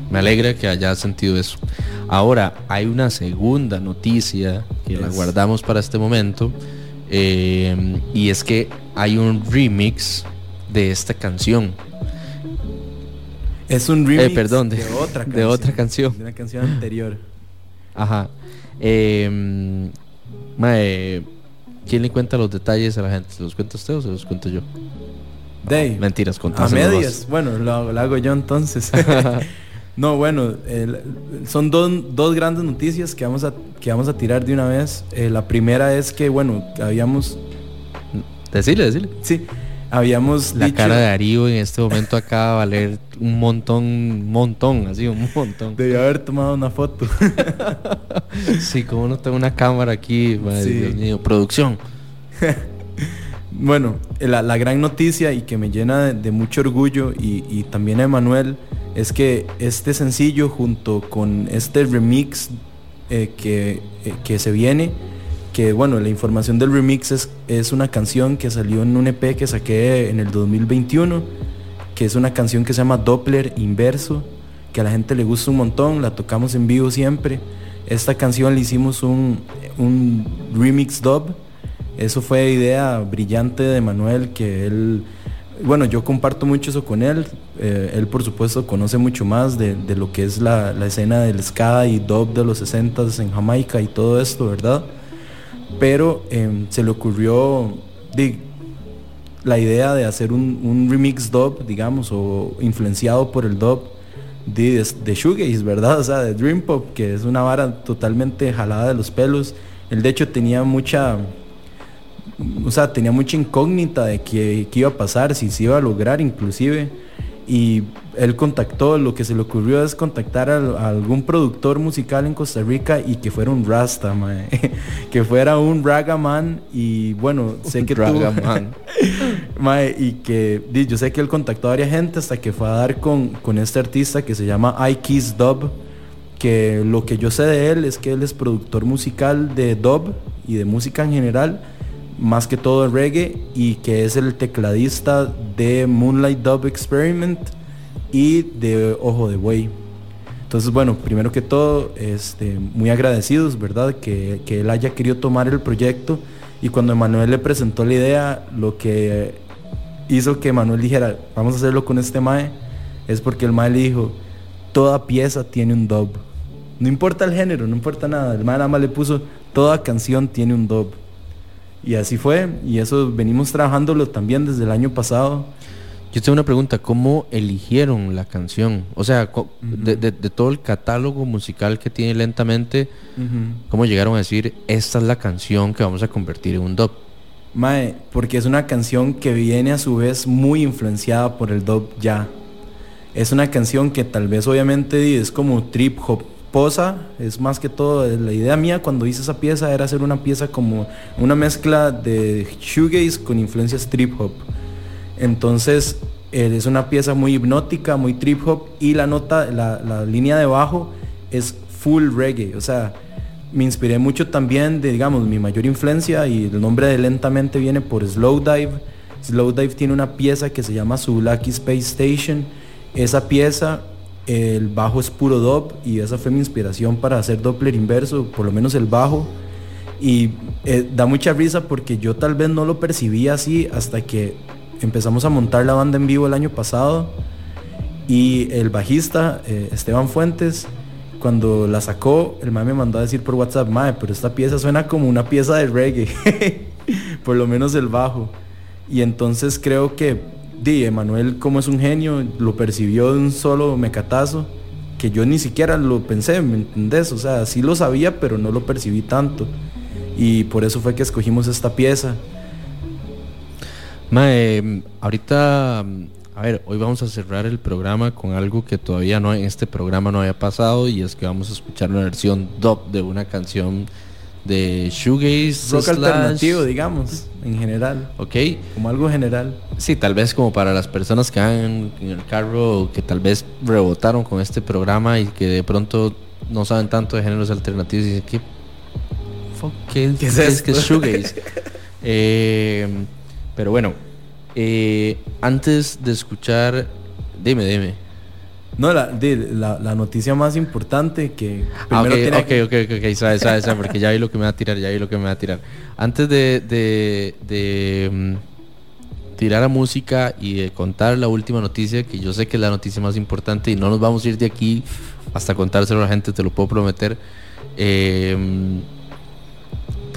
me alegra que hayas sentido eso. Ahora, hay una segunda noticia que la guardamos para este momento, y es que hay un remix de esta canción. Es un remix de otra canción. De una canción anterior. Ajá. Mae, ¿quién le cuenta los detalles a la gente? ¿Se los cuenta usted o se los cuento yo? Day. No, mentiras, contáselo. A medias. Vos. Bueno, lo hago yo entonces. No, bueno, son dos grandes noticias que vamos a tirar de una vez. La primera es que, bueno, habíamos... Decile. Sí, habíamos la dicho... cara de Ario en este momento acaba de valer un montón. Debí haber tomado una foto. Sí, como no tengo una cámara aquí, madre, sí. Dios mío, producción. Bueno, la gran noticia y que me llena de mucho orgullo y también a Emanuel es que este sencillo junto con este remix que se viene, que bueno, la información del remix es una canción que salió en un EP que saqué en el 2021, que es una canción que se llama Doppler Inverso, que a la gente le gusta un montón, la tocamos en vivo siempre. Esta canción le hicimos un remix dub. Eso fue idea brillante de Manuel, que él... Bueno, yo comparto mucho eso con él. Él, por supuesto, conoce mucho más de lo que es la escena del ska y dub de los 60s en Jamaica y todo esto, ¿verdad? Pero se le ocurrió la idea de hacer un remix dub, digamos, o influenciado por el dub de shoegaze, ¿verdad? O sea, de dream pop, que es una vara totalmente jalada de los pelos. Él, de hecho, tenía mucha... O sea, tenía mucha incógnita de qué iba a pasar, si se iba a lograr inclusive. Y él contactó, lo que se le ocurrió es contactar a algún productor musical en Costa Rica y que fuera un rasta, mae. Que fuera un ragaman. Y bueno, sé que ragaman. Mae, y que yo sé que él contactó a varias gente hasta que fue a dar con este artista que se llama I Kiss Dub, que lo que yo sé de él es que él es productor musical de dub y de música en general, más que todo reggae, y que es el tecladista de Moonlight Dub Experiment y de Ojo de Buey. Entonces, bueno, primero que todo, muy agradecidos, ¿verdad? Que él haya querido tomar el proyecto. Y cuando Emanuel le presentó la idea, lo que hizo que Emanuel dijera, vamos a hacerlo con este mae, es porque el mae le dijo, toda pieza tiene un dub. No importa el género, no importa nada. El mae nada más le puso, toda canción tiene un dub. Y así fue, y eso venimos trabajándolo también desde el año pasado. Yo tengo una pregunta, ¿cómo eligieron la canción? O sea, de todo el catálogo musical que tiene Lentamente, ¿cómo llegaron a decir, esta es la canción que vamos a convertir en un dub? Mae, porque es una canción que viene a su vez muy influenciada por el dub ya. Es una canción que tal vez obviamente es como trip hop. Es más que todo, la idea mía cuando hice esa pieza era hacer una pieza como una mezcla de shoegaze con influencias trip hop. Entonces es una pieza muy hipnótica, muy trip hop, y la nota, la línea de bajo es full reggae. O sea, me inspiré mucho también de, digamos, mi mayor influencia, y el nombre de Lentamente viene por Slowdive. Slowdive tiene una pieza que se llama Souvlaki Space Station. Esa pieza, el bajo es puro dub, y esa fue mi inspiración para hacer Doppler Inverso, por lo menos el bajo. Y da mucha risa porque yo tal vez no lo percibía así hasta que empezamos a montar la banda en vivo el año pasado. Y el bajista, Esteban Fuentes, cuando la sacó, el mae me mandó a decir por WhatsApp, mae, pero esta pieza suena como una pieza de reggae, por lo menos el bajo. Y entonces creo que Emanuel, como es un genio, lo percibió de un solo mecatazo, que yo ni siquiera lo pensé, ¿me entendés? O sea, sí lo sabía, pero no lo percibí tanto. Y por eso fue que escogimos esta pieza. Mae, ahorita, a ver, hoy vamos a cerrar el programa con algo que todavía no, en este programa no había pasado, y es que vamos a escuchar una versión dub de una canción de shoegaze, rock alternativo, digamos, en general. Ok, como algo general. Sí, tal vez como para las personas que van en el carro, que tal vez rebotaron con este programa y que de pronto no saben tanto de géneros alternativos y dicen, ¿qué fuck, qué es esto? ¿Qué es shoegaze? Pero bueno, antes de escuchar, dime. No, la noticia más importante que primero okay, sabe, porque ya vi lo que me va a tirar. Antes de tirar a música y de contar la última noticia, que yo sé que es la noticia más importante y no nos vamos a ir de aquí hasta contárselo a la gente, te lo puedo prometer. Te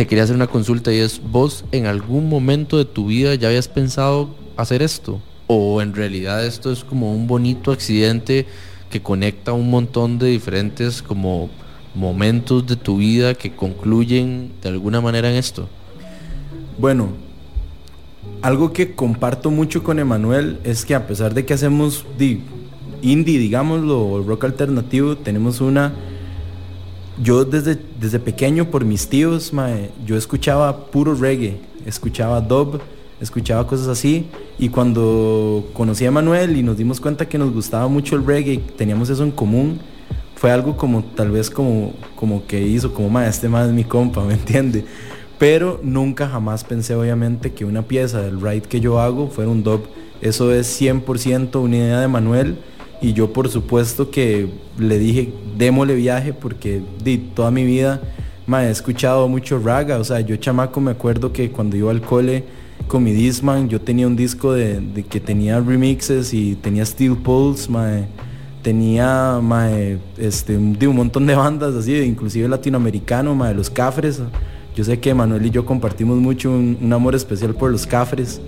quería hacer una consulta, y es, ¿vos en algún momento de tu vida ya habías pensado hacer esto? ¿O en realidad esto es como un bonito accidente que conecta un montón de diferentes como momentos de tu vida que concluyen de alguna manera en esto? Bueno, algo que comparto mucho con Emanuel es que a pesar de que hacemos indie, digámoslo, rock alternativo, tenemos una... Yo desde pequeño, por mis tíos, yo escuchaba puro reggae, escuchaba dub, escuchaba cosas así. Y cuando conocí a Manuel y nos dimos cuenta que nos gustaba mucho el reggae y teníamos eso en común, fue algo como tal vez como que hizo, como este más es mi compa, ¿me entiende? Pero nunca jamás pensé obviamente que una pieza del ride que yo hago fuera un dub. Eso es 100% una idea de Manuel. Y yo por supuesto que le dije, démosle viaje, porque toda mi vida he escuchado mucho raga. O sea, yo chamaco me acuerdo que cuando iba al cole con mi Discman, yo tenía un disco de que tenía remixes y tenía Steel Pulse, tenía de un montón de bandas así, inclusive latinoamericano, los Cafres. Yo sé que Manuel y yo compartimos mucho un amor especial por los Cafres.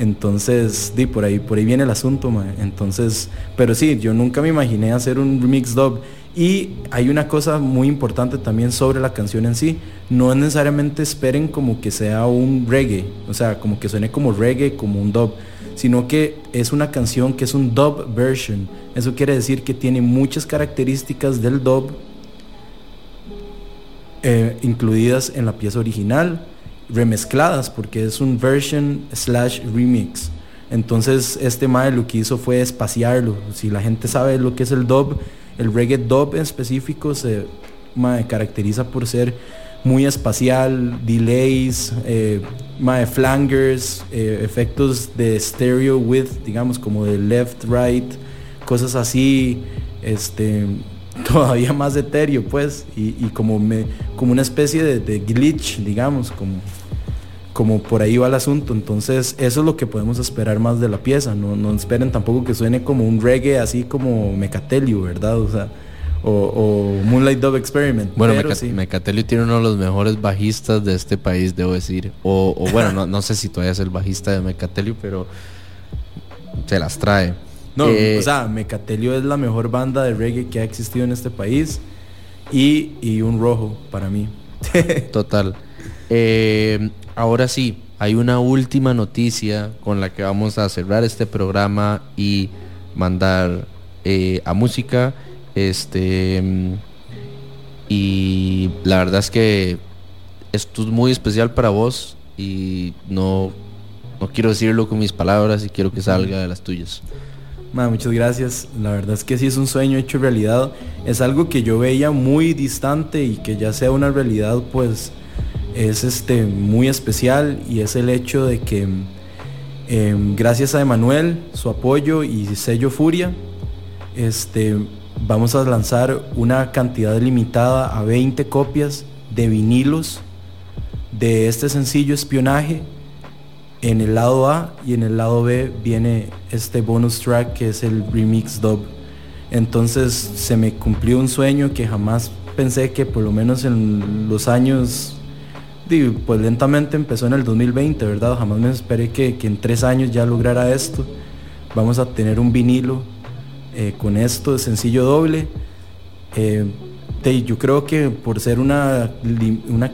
Entonces, por ahí viene el asunto, entonces, pero sí, yo nunca me imaginé hacer un remix dub. Y hay una cosa muy importante también sobre la canción en sí, no necesariamente esperen como que sea un reggae, o sea, como que suene como reggae, como un dub, sino que es una canción que es un dub version. Eso quiere decir que tiene muchas características del dub incluidas en la pieza original, remezcladas, porque es un version / remix. Entonces este mae lo que hizo fue espaciarlo. Si la gente sabe lo que es el dub, el reggae dub en específico se caracteriza por ser muy espacial, delays, flangers, efectos de stereo width, digamos, como de left, right, cosas así, todavía más etéreo, pues, y como una especie de glitch, digamos, como por ahí va el asunto. Entonces eso es lo que podemos esperar más de la pieza. No esperen tampoco que suene como un reggae así como Mecatelio, ¿verdad? O sea, o Moonlight Dub Experiment. Bueno, Mecatelio tiene uno de los mejores bajistas de este país, debo decir. O bueno, no sé si todavía es el bajista de Mecatelio, pero se las trae. No, o sea, Mecatelio es la mejor banda de reggae que ha existido en este país, y un rojo para mí. Total. Ahora sí, hay una última noticia con la que vamos a cerrar este programa y mandar a música. Y la verdad es que esto es muy especial para vos y no quiero decirlo con mis palabras y quiero que salga de las tuyas. Muchas gracias. La verdad es que sí es un sueño hecho realidad. Es algo que yo veía muy distante y que ya sea una realidad, pues es muy especial. Y es el hecho de que gracias a Emanuel, su apoyo y Sello Furia, vamos a lanzar una cantidad limitada a 20 copias de vinilos de este sencillo Espionaje. En el lado A y en el lado B viene este bonus track que es el remix dub. Entonces se me cumplió un sueño que jamás pensé que, por lo menos en los años, pues Lentamente empezó en el 2020, ¿verdad? Jamás me esperé que en 3 años ya lograra esto. Vamos a tener un vinilo con esto, de sencillo doble. Yo creo que por ser una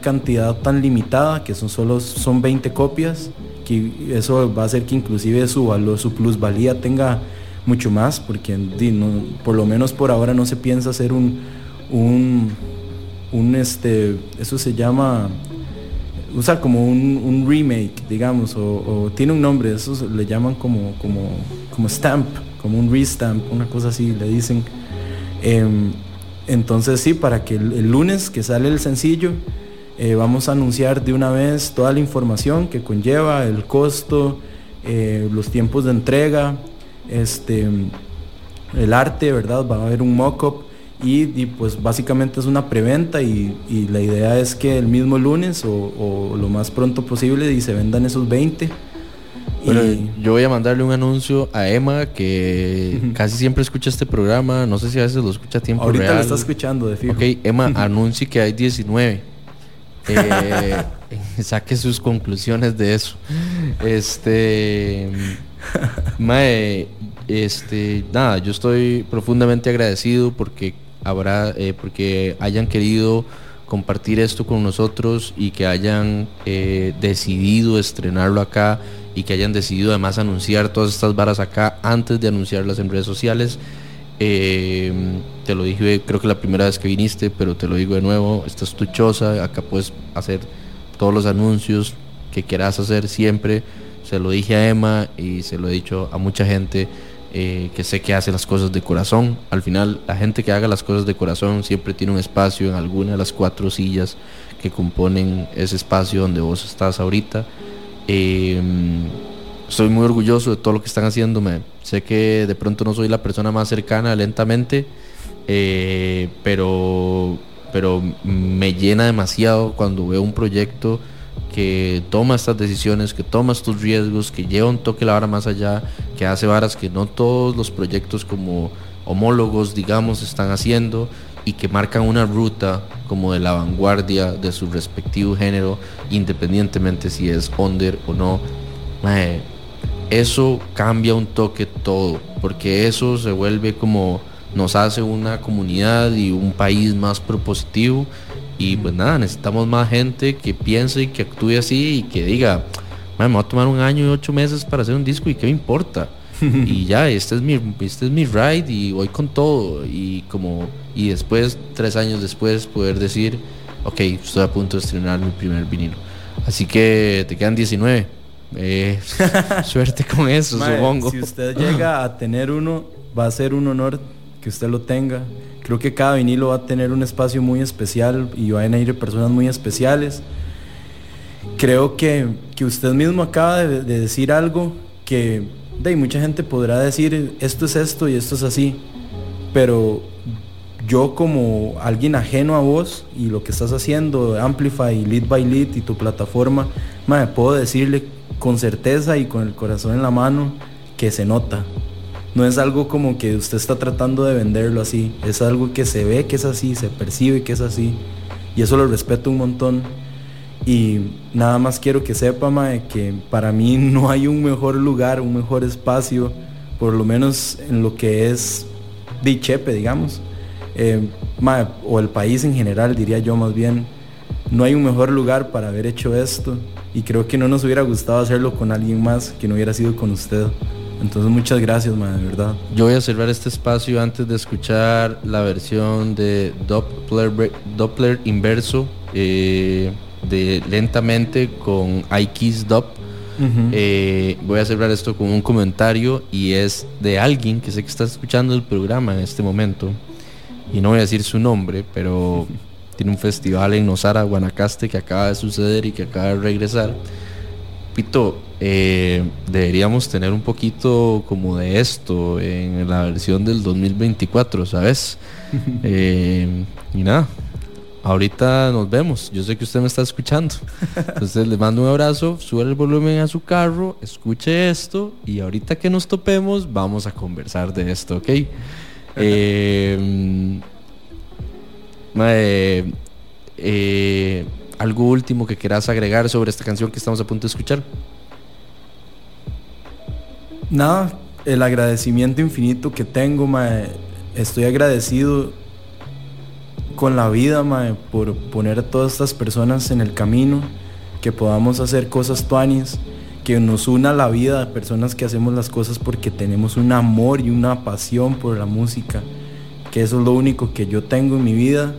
cantidad tan limitada, que son 20 copias, que eso va a hacer que inclusive su valor, su plusvalía tenga mucho más, porque por lo menos por ahora no se piensa hacer eso se llama, usa como un remake, digamos, o tiene un nombre, eso le llaman como stamp, como un restamp, una cosa así le dicen. Entonces sí, para que el lunes que sale el sencillo, vamos a anunciar de una vez toda la información que conlleva, el costo, los tiempos de entrega, el arte, ¿verdad? Va a haber un mock-up y pues básicamente es una preventa y la idea es que el mismo lunes o lo más pronto posible y se vendan esos 20. Bueno, yo voy a mandarle un anuncio a Emma, que casi siempre escucha este programa. No sé si a veces lo escucha a tiempo ahorita real. Ahorita lo está escuchando, de fijo. Ok, Emma, anuncie que hay 19. Saque sus conclusiones de eso. Nada, yo estoy profundamente agradecido porque hayan querido compartir esto con nosotros y que hayan decidido estrenarlo acá y que hayan decidido además anunciar todas estas varas acá antes de anunciarlas en redes sociales. Te lo dije, creo que la primera vez que viniste, pero te lo digo de nuevo, esta es tu choza, acá puedes hacer todos los anuncios que quieras hacer siempre. Se lo dije a Emma y se lo he dicho a mucha gente que sé que hace las cosas de corazón. Al final, la gente que haga las cosas de corazón siempre tiene un espacio en alguna de las 4 sillas que componen ese espacio donde vos estás ahorita. Estoy muy orgulloso de todo lo que están haciendo. Sé que de pronto no soy la persona más cercana Lentamente, pero me llena demasiado cuando veo un proyecto que toma estas decisiones, que toma estos riesgos, que lleva un toque la vara más allá, que hace varas que no todos los proyectos como homólogos, digamos, están haciendo, y que marcan una ruta como de la vanguardia de su respectivo género, independientemente si es under o no. Eso cambia un toque todo, porque eso se vuelve como, nos hace una comunidad y un país más propositivo. Y pues nada, necesitamos más gente que piense y que actúe así y que diga, me va a tomar 1 año y 8 meses para hacer un disco y qué me importa. Y ya, este es mi ride y voy con todo. Y después, 3 años después, poder decir, ok, estoy a punto de estrenar mi primer vinilo. Así que te quedan 19. Suerte con eso, madre, supongo. Si usted llega a tener uno, va a ser un honor que usted lo tenga. Creo que cada vinilo va a tener un espacio muy especial y van a ir personas muy especiales. Creo que usted mismo acaba de decir algo que mucha gente podrá decir, esto es esto y esto es así, pero yo, como alguien ajeno a vos y lo que estás haciendo, Amplify, Lead by Lead y tu plataforma, puedo decirle con certeza y con el corazón en la mano que se nota. No es algo como que usted está tratando de venderlo así, es algo que se ve que es así, se percibe que es así, y eso lo respeto un montón. Y nada más quiero que sepa, que para mí no hay un mejor lugar, un mejor espacio, por lo menos en lo que es Chepe, digamos, o el país en general, diría yo más bien. No hay un mejor lugar para haber hecho esto, y creo que no nos hubiera gustado hacerlo con alguien más que no hubiera sido con usted. Entonces muchas gracias, de verdad. Yo voy a cerrar este espacio antes de escuchar la versión de Doppler inverso de Lentamente con I Kiss Dop. Uh-huh. Voy a cerrar esto con un comentario, y es de alguien que sé que está escuchando el programa en este momento, y no voy a decir su nombre, pero tiene un festival en Nosara, Guanacaste, que acaba de suceder y que acaba de regresar. Pito, deberíamos tener un poquito como de esto en la versión del 2024, ¿sabes? Y nada, ahorita nos vemos. Yo sé que usted me está escuchando, entonces le mando un abrazo, sube el volumen a su carro, escuche esto, y ahorita que nos topemos vamos a conversar de esto, ¿ok? ¿Algo último que quieras agregar sobre esta canción que estamos a punto de escuchar? Nada, el agradecimiento infinito que tengo, mae. Estoy agradecido con la vida, mae, por poner a todas estas personas en el camino, que podamos hacer cosas tuanis, que nos una la vida de personas que hacemos las cosas porque tenemos un amor y una pasión por la música, que eso es lo único que yo tengo en mi vida.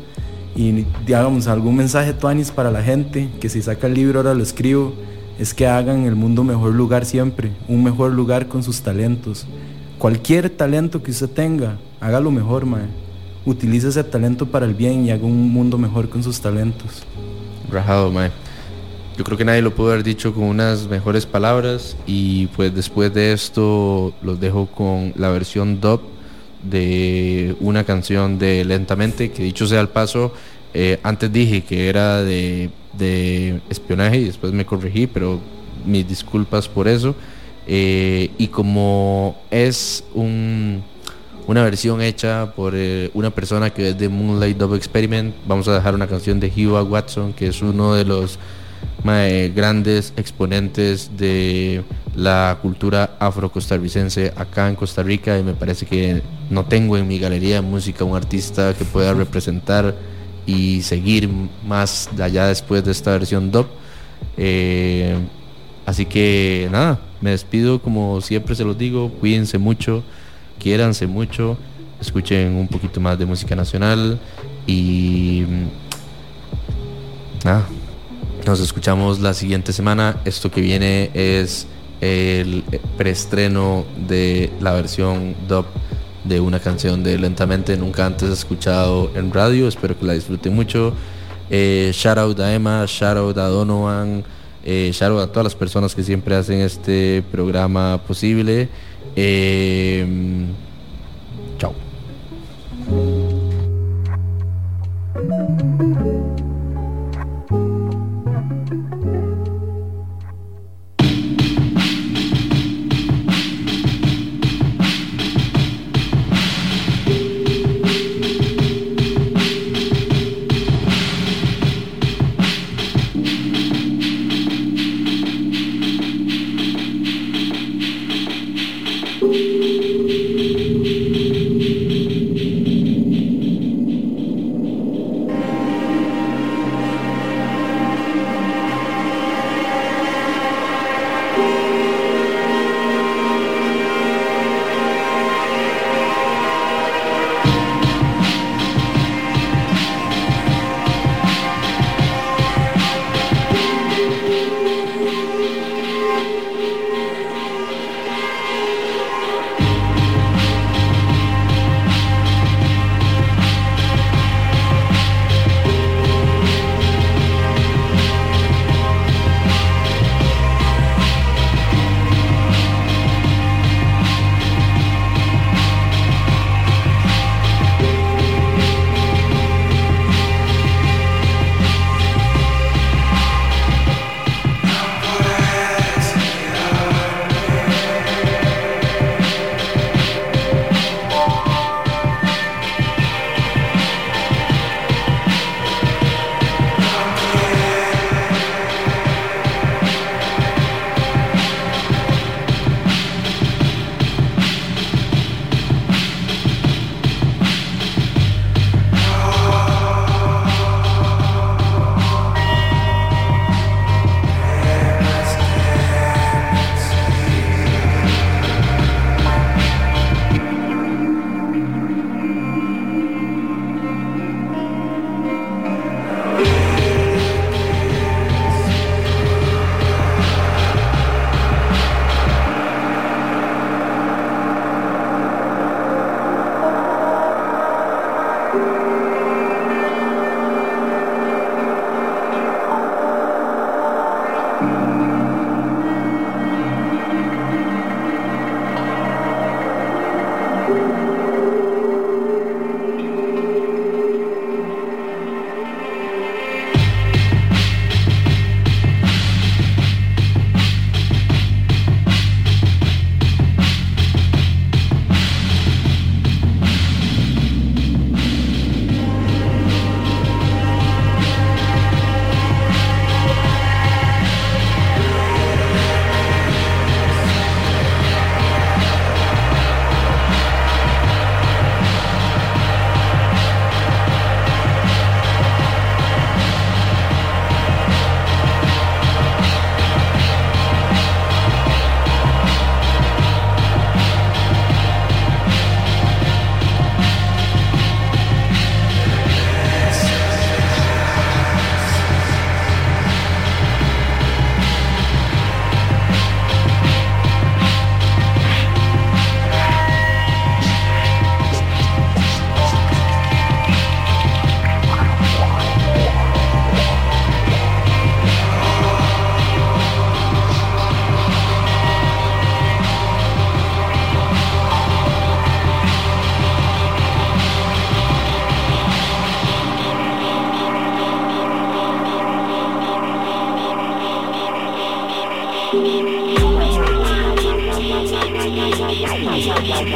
Y digamos, algún mensaje tuanis para la gente, que si saca el libro ahora lo escribo, es que hagan el mundo mejor lugar siempre, un mejor lugar con sus talentos. Cualquier talento que usted tenga, hágalo mejor, mae. Utilice ese talento para el bien y haga un mundo mejor con sus talentos. Rajado, mae. Yo creo que nadie lo pudo haber dicho con unas mejores palabras. Y pues después de esto los dejo con la versión dub de una canción de Lentamente, que dicho sea al paso, antes dije que era de espionaje y después me corregí, pero mis disculpas por eso. Y como es una versión hecha por una persona que es de Moonlight Dub Experiment, vamos a dejar una canción de Hiva Watson, que es uno de los grandes exponentes de la cultura afro-costarricense acá en Costa Rica, y me parece que no tengo en mi galería de música un artista que pueda representar y seguir más allá después de esta versión dub. Así que nada, me despido como siempre se los digo, cuídense mucho, quiéranse mucho, escuchen un poquito más de música nacional y nada, nos escuchamos la siguiente semana. Esto que viene es el preestreno de la versión dub de una canción de Lentamente, nunca antes escuchado en radio. Espero que la disfruten mucho. Shout out a Emma, shout out a Donovan, shout out a todas las personas que siempre hacen este programa posible. Chao. Some grind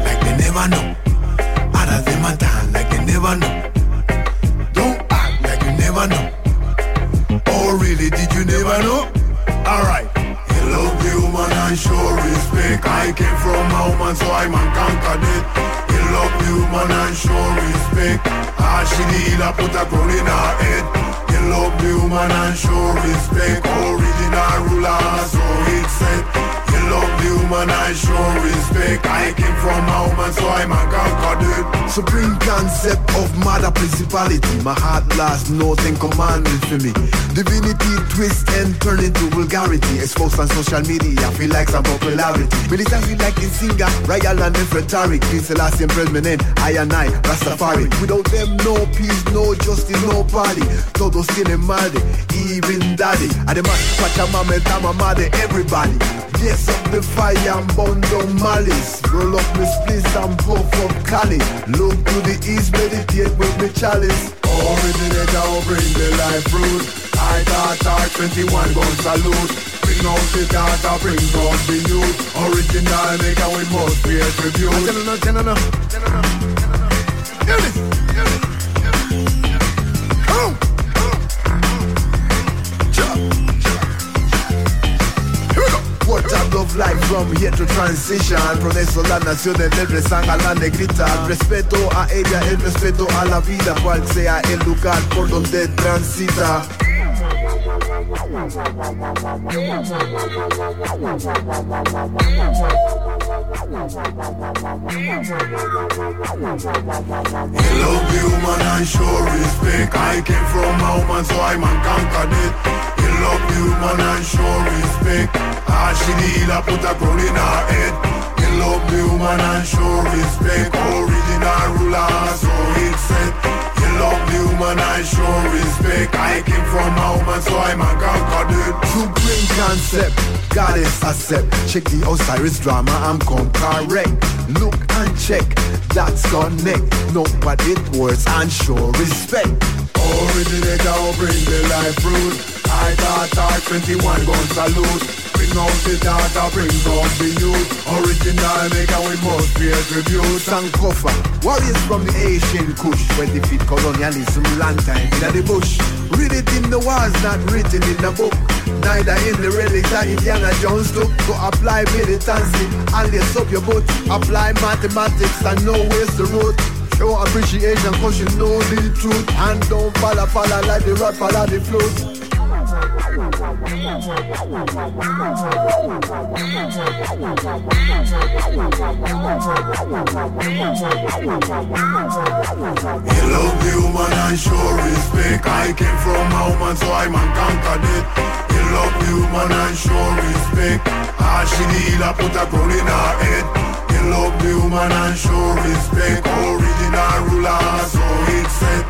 like they never know. Others in my time like they never know. Don't act like you never know. Oh really, did you never know? Alright. Hello human, I show respect. I came from a woman so I man conquered it. Love you man and show respect. Ashinila put a crown in her head. You love you man and show respect. Original ruler so it said. You love you man and show respect. I came from a woman so I'm a conqueror. Supreme concept of mother principality. My heart lasts nothing commanded for me. Divinity twist and turn into vulgarity. Exposed on social media, feel like some popularity. Militancy like in singer, royal and infantry. Queen Selassie and I and I, Rastafari. Without them, no peace, no justice, no party. Todos tienen madre, even daddy. Además, Pachamama, Tamama, everybody. Yes, up the fire and burn down malice. Roll up my splits and puff up Cali. Look to the east, meditate with me chalice. Originator, bring the life fruit. I thought I 21 gon' salute. Bring out the data, bring out the youth. Original maker, we must be a tribute. I tell no. Hear this. Come on. Here we go. What I love life from here to transition. From eso la nación del rezanga la negrita. Respeto a ella, el respeto a la vida. Cual sea el lugar por donde transita. Hello, human, I show respect. I came from a woman, so I man conquered it. Hello, human, I show respect. Ashinila put a crown in her head. Hello, human, I show respect. Original ruler, so it said. Love the woman, I show respect. I came from a woman, so I'm a conqueror. Supreme concept, goddess accept. Check the Osiris drama, I'm correct. Look and check, that's connect. Know what it words and show respect. Originator, bring the life fruit. I thought I 21 gon' salute. Bring out the data, bring out the youth. Original maker, we must be a tribute. Sankofa, warriors from the Asian Kush. When they defeat colonialism, long time in the bush. Read it in the words not written in the book. Neither in the relics that Indiana Jones took. So apply militancy and lace up your boat. Apply mathematics and no waste the road. Show appreciation cause you know the truth. And don't follow like the rod follow the float. Hello, human, I show respect. I came from a woman, so I man conquered it. Hello, human, I show respect. Ashinila put a crown in her head. Hello, human, I show respect. Original ruler, so it said.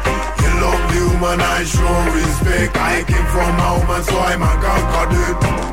Love the woman, I show respect. I came from a woman, so I'm a conqueror.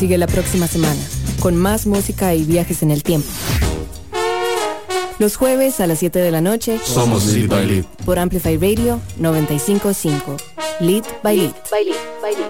sigue la próxima semana, con más música y viajes en el tiempo. Los jueves a las 7 de la noche, somos Lead by Lead, por Amplify Radio 95.5. Lead by Lead.